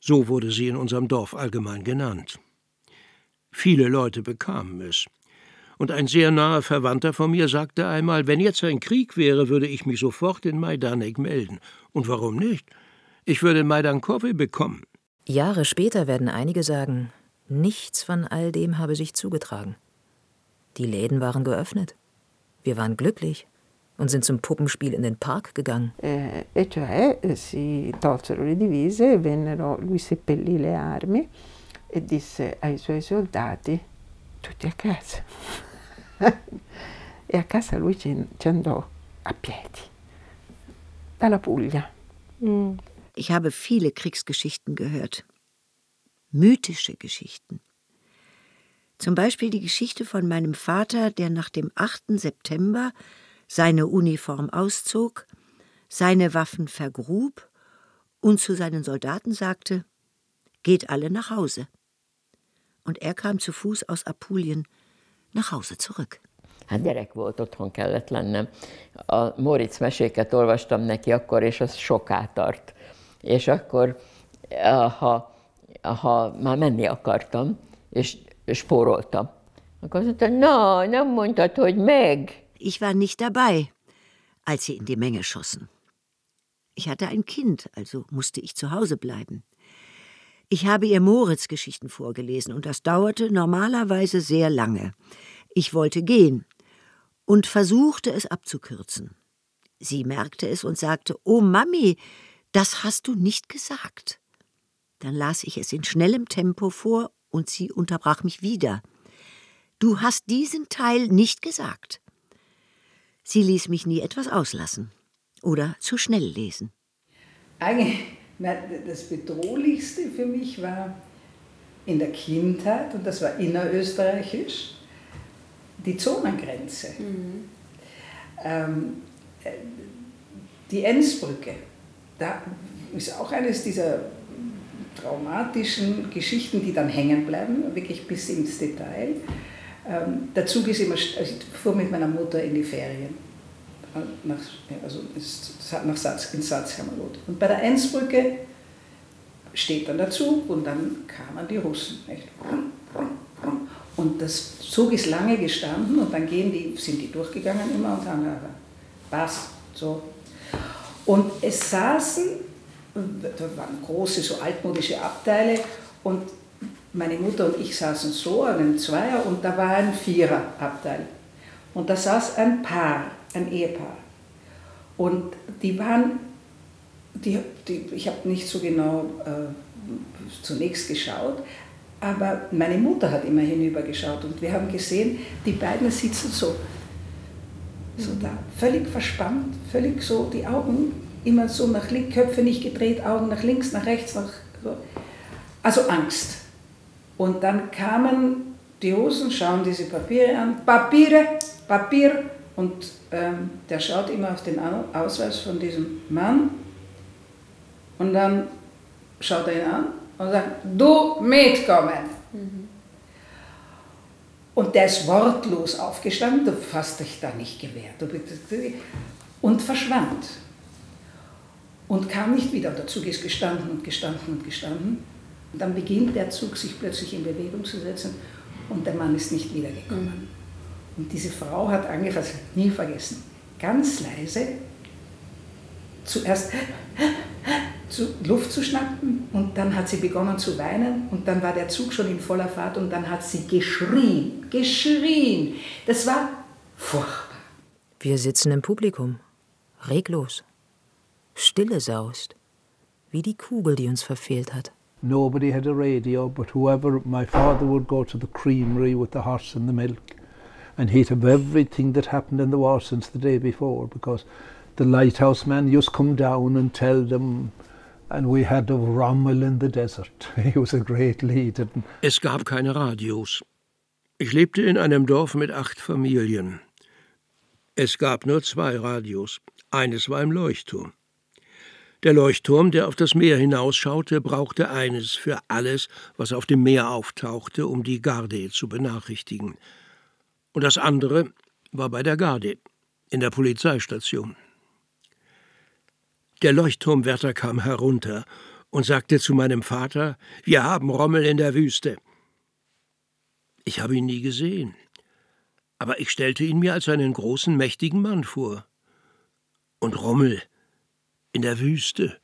So wurde sie in unserem Dorf allgemein genannt. Viele Leute bekamen es. Und ein sehr naher Verwandter von mir sagte einmal, wenn jetzt ein Krieg wäre, würde ich mich sofort in Majdanek melden. Und warum nicht? Ich würde Majdankowe bekommen. Jahre später werden einige sagen, nichts von all dem habe sich zugetragen. Die Läden waren geöffnet. Wir waren glücklich und sind zum Puppenspiel in den Park gegangen. Si tolsero le divise, vennero, lui seppellì le armi e disse ai suoi soldati, tutti a casa. E a casa lui ci andò a piedi, dalla Puglia. Ich habe viele Kriegsgeschichten gehört. Mythische Geschichten. Zum Beispiel die Geschichte von meinem Vater, der nach dem 8. September seine Uniform auszog, seine Waffen vergrub und zu seinen Soldaten sagte, geht alle nach Hause. Und er kam zu Fuß aus Apulien nach Hause zurück. Hát gyerek volt, otthon kellett lennem. A Moritz meséket olvastam neki akkor, és az soká tart. És akkor, ha már menni akartam, és spóroltam. Akkor azt mondta, na, nem mondtad, hogy meg. Ich war nicht dabei, als sie in die Menge schossen. Ich hatte ein Kind, also musste ich zu Hause bleiben. Ich habe ihr Moritz-Geschichten vorgelesen und das dauerte normalerweise sehr lange. Ich wollte gehen und versuchte es abzukürzen. Sie merkte es und sagte, oh Mami, das hast du nicht gesagt. Dann las ich es in schnellem Tempo vor und sie unterbrach mich wieder. Du hast diesen Teil nicht gesagt. Sie ließ mich nie etwas auslassen oder zu schnell lesen. Eigentlich, das Bedrohlichste für mich war in der Kindheit, und das war innerösterreichisch, die Zonengrenze. Mhm. Die Ennsbrücke, da ist auch eines dieser traumatischen Geschichten, die dann hängen bleiben, wirklich bis ins Detail. Der Zug ist immer, ich fuhr mit meiner Mutter in die Ferien, ins Salzkammergut. Und bei der Ennsbrücke steht dann der Zug und dann kamen die Russen. Nicht? Und das Zug ist lange gestanden und dann sind die durchgegangen immer und haben gesagt, passt, so. Und es saßen, da waren große, so altmodische Abteile und meine Mutter und ich saßen so an einem Zweier und da war ein Viererabteil. Und da saß ein Paar, ein Ehepaar. Und die waren, ich habe nicht so genau zunächst geschaut, aber meine Mutter hat immer hinübergeschaut und wir haben gesehen, die beiden sitzen so da, völlig verspannt, völlig so die Augen immer so nach links, Köpfe nicht gedreht, Augen nach links, nach rechts, also Angst. Und dann kamen die Russen, schauen diese Papiere an, Papier. Und der schaut immer auf den Ausweis von diesem Mann und dann schaut er ihn an und sagt, du mitkommen. Mhm. Und der ist wortlos aufgestanden, du hast dich da nicht gewehrt und verschwand. Und kam nicht wieder. Der Zug ist gestanden. Und dann beginnt der Zug, sich plötzlich in Bewegung zu setzen. Und der Mann ist nicht wiedergekommen. Und diese Frau hat angefangen, nie vergessen, ganz leise zuerst Luft zu schnappen. Und dann hat sie begonnen zu weinen. Und dann war der Zug schon in voller Fahrt. Und dann hat sie geschrien. Das war furchtbar. Wir sitzen im Publikum, reglos. Stille saust. wie die Kugel, die uns verfehlt hat. Nobody had a radio, but whoever, my father would go to the creamery with the horse and the milk and heat up everything that happened in the war since the day before, because the lighthouse man used to come down and tell them, and we had a Rommel in the desert. He was a great leader. Es gab keine Radios. Ich lebte in einem Dorf mit 8 Familien. Es gab nur 2 Radios. Eines war im Leuchtturm. Der Leuchtturm, der auf das Meer hinausschaute, brauchte eines für alles, was auf dem Meer auftauchte, um die Garde zu benachrichtigen. Und das andere war bei der Garde, in der Polizeistation. Der Leuchtturmwärter kam herunter und sagte zu meinem Vater, wir haben Rommel in der Wüste. Ich habe ihn nie gesehen, aber ich stellte ihn mir als einen großen, mächtigen Mann vor. Und Rommel in der Wüste.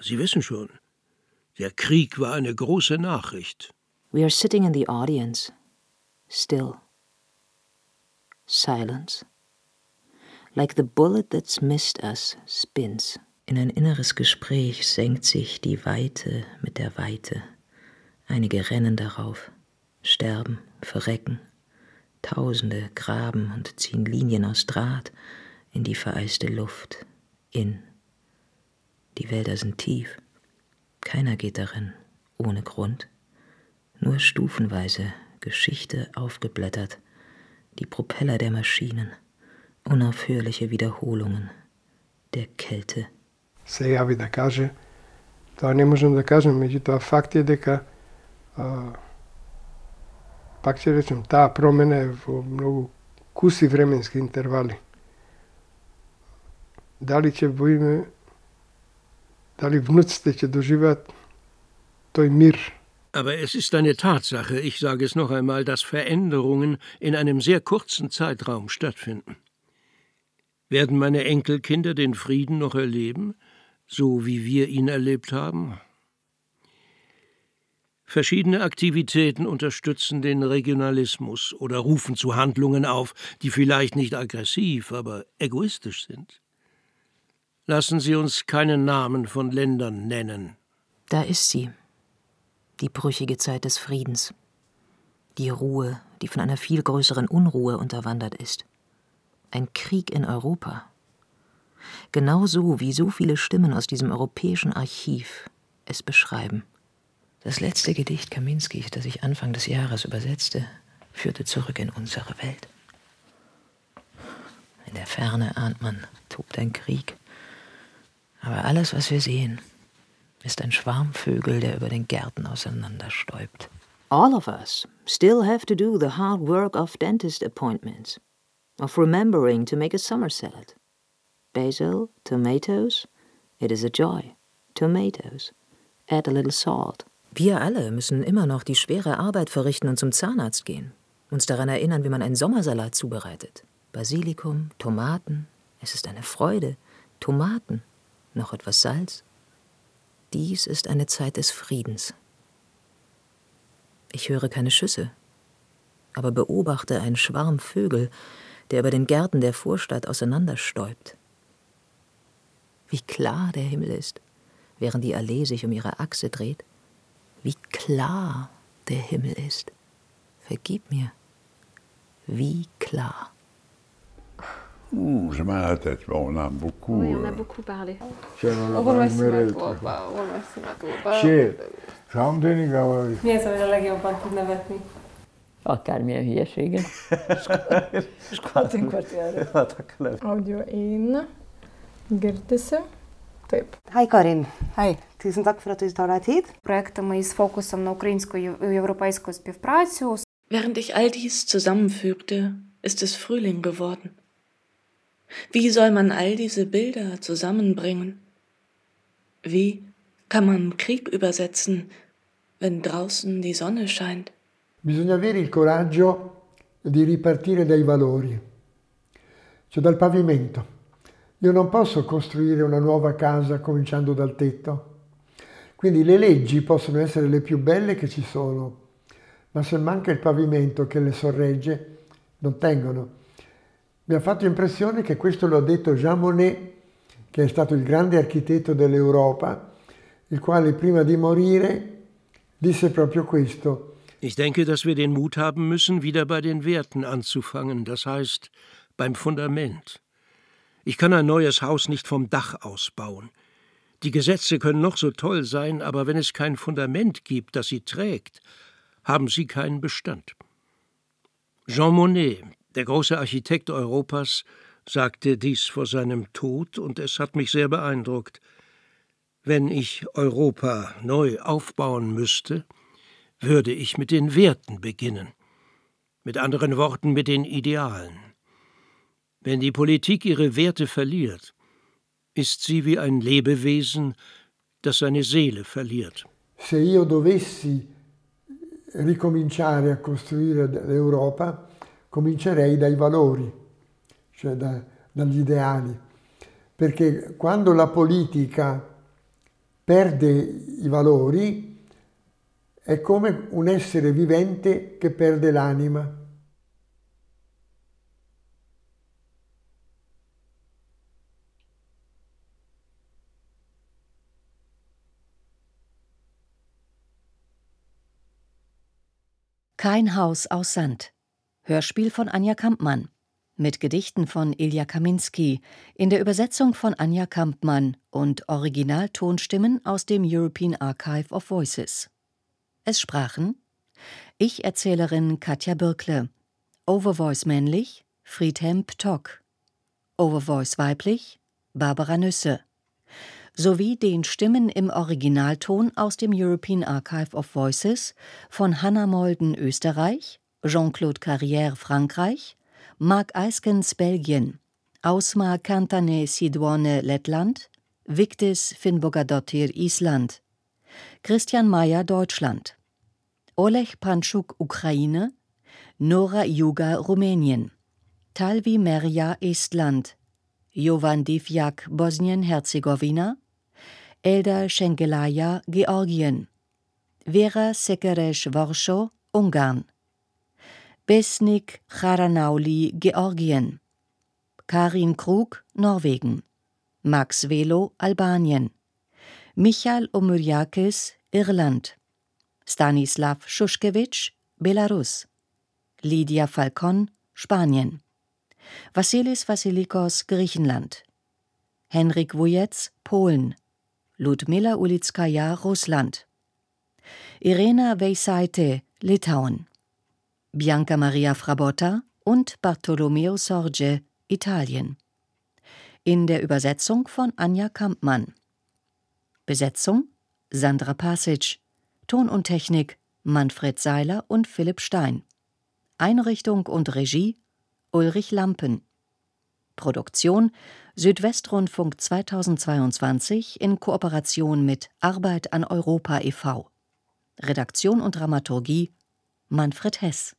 Sie wissen schon, der Krieg war eine große Nachricht. We are sitting in the audience. Still. Silence. Like the bullet that's missed us spins. In ein inneres Gespräch senkt sich die Weite mit der Weite. Einige rennen darauf, sterben, verrecken. Tausende graben und ziehen Linien aus Draht in die vereiste Luft, in. Die Wälder sind tief. Keiner geht darin, ohne Grund. Nur stufenweise, Geschichte aufgeblättert. Die Propeller der Maschinen. Unaufhörliche Wiederholungen der Kälte. Se javi da kaže, to ne možem da kažem, međutim fakt je da pak će rečem, ta promjena je u mnogo kusi vremenski intervali. Da li će bojime, da li vnucite će doživjeti toj mir. Aber es ist eine Tatsache, ich sage es noch einmal, dass Veränderungen in einem sehr kurzen Zeitraum stattfinden. Werden meine Enkelkinder den Frieden noch erleben, so wie wir ihn erlebt haben? Verschiedene Aktivitäten unterstützen den Regionalismus oder rufen zu Handlungen auf, die vielleicht nicht aggressiv, aber egoistisch sind. Lassen Sie uns keinen Namen von Ländern nennen. Da ist sie. Die brüchige Zeit des Friedens. Die Ruhe, die von einer viel größeren Unruhe unterwandert ist. Ein Krieg in Europa. Genauso wie so viele Stimmen aus diesem europäischen Archiv es beschreiben. Das letzte Gedicht Kaminskys, das ich Anfang des Jahres übersetzte, führte zurück in unsere Welt. In der Ferne, ahnt man, tobt ein Krieg. Aber alles, was wir sehen, ist ein Schwarmvögel, der über den Gärten auseinanderstäubt. All of us still have to do the hard work of dentist appointments. Of remembering to make a summer salad. Basil, tomatoes, it is a joy. Tomatoes, add a little salt. Wir alle müssen immer noch die schwere Arbeit verrichten und zum Zahnarzt gehen. Uns daran erinnern, wie man einen Sommersalat zubereitet. Basilikum, Tomaten, es ist eine Freude. Tomaten, noch etwas Salz. Dies ist eine Zeit des Friedens. Ich höre keine Schüsse, aber beobachte einen Schwarm Vögel, der über den Gärten der Vorstadt auseinanderstäubt. Wie klar der Himmel ist, während die Allee sich um ihre Achse dreht. Wie klar der Himmel ist. Vergib mir. Wie klar. Je m'arrête, on a beaucoup. Oui, on a beaucoup parlé. On remercie ma akármilyen hülyesége. Skótin kvartjára. Audio in. Gertese. Typ. Hi Karin. Hi. Tusen takk for at du tar deg tid. Projektet med fokusen på ukrainsk og europeisk spivpraciju. Während ich all dies zusammenfügte, ist es Frühling geworden. Wie soll man all diese Bilder zusammenbringen? Wie kann man Krieg übersetzen, wenn draußen die Sonne scheint? Bisogna avere il coraggio di ripartire dai valori, cioè dal pavimento. Io non posso costruire una nuova casa cominciando dal tetto. Quindi le leggi possono essere le più belle che ci sono, ma se manca il pavimento che le sorregge, non tengono. Mi ha fatto impressione che questo lo ha detto Jean Monnet, che è stato il grande architetto dell'Europa, il quale prima di morire disse proprio questo. Ich denke, dass wir den Mut haben müssen, wieder bei den Werten anzufangen, das heißt beim Fundament. Ich kann ein neues Haus nicht vom Dach aus bauen. Die Gesetze können noch so toll sein, aber wenn es kein Fundament gibt, das sie trägt, haben sie keinen Bestand. Jean Monnet, der große Architekt Europas, sagte dies vor seinem Tod, und es hat mich sehr beeindruckt. Wenn ich Europa neu aufbauen müsste, würde ich mit den Werten beginnen. Mit anderen Worten, mit den Idealen. Wenn die Politik ihre Werte verliert, ist sie wie ein Lebewesen, das seine Seele verliert. Se io dovessi ricominciare a costruire l'Europa, comincerei dai valori, cioè dagli ideali. Perché quando la politica perde i valori, è come un essere vivente che perde l'anima. Kein Haus aus Sand. Hörspiel von Anja Kampmann. Mit Gedichten von Ilja Kaminsky, in der Übersetzung von Anja Kampmann und Originaltonstimmen aus dem European Archive of Voices. Es sprachen Ich-Erzählerin Katja Birkle, Overvoice männlich Friedhelm Ptock, Overvoice weiblich Barbara Nüsse, sowie den Stimmen im Originalton aus dem European Archive of Voices von Hannah Molden Österreich, Jean-Claude Carrière Frankreich, Marc Eiskens Belgien, Ausma Kantane Siduone Lettland, Victis Finnbogadottir Island, Christian Mayer Deutschland, Oleg Panschuk Ukraine, Nora Juga Rumänien, Talvi Merja Estland, Jovan Divjak Bosnien-Herzegowina, Elda Schengelaja Georgien, Vera Sekeres-Worschow Ungarn, Besnik Charanauli Georgien, Karin Krug Norwegen, Max Velo Albanien, Michael Omuriakis, Irland, Stanislav Shushkevich, Belarus, Lydia Falcon, Spanien, Vassilis Vassilikos, Griechenland, Henrik Wujec, Polen, Ludmila Ulitskaya, Russland, Irena Veisaite, Litauen, Bianca Maria Frabotta und Bartolomeo Sorge, Italien. In der Übersetzung von Anja Kampmann. Besetzung: Sandra Pasic, Ton und Technik: Manfred Seiler und Philipp Stein, Einrichtung und Regie: Ulrich Lampen, Produktion: Südwestrundfunk 2022 in Kooperation mit Arbeit an Europa e.V., Redaktion und Dramaturgie: Manfred Hess.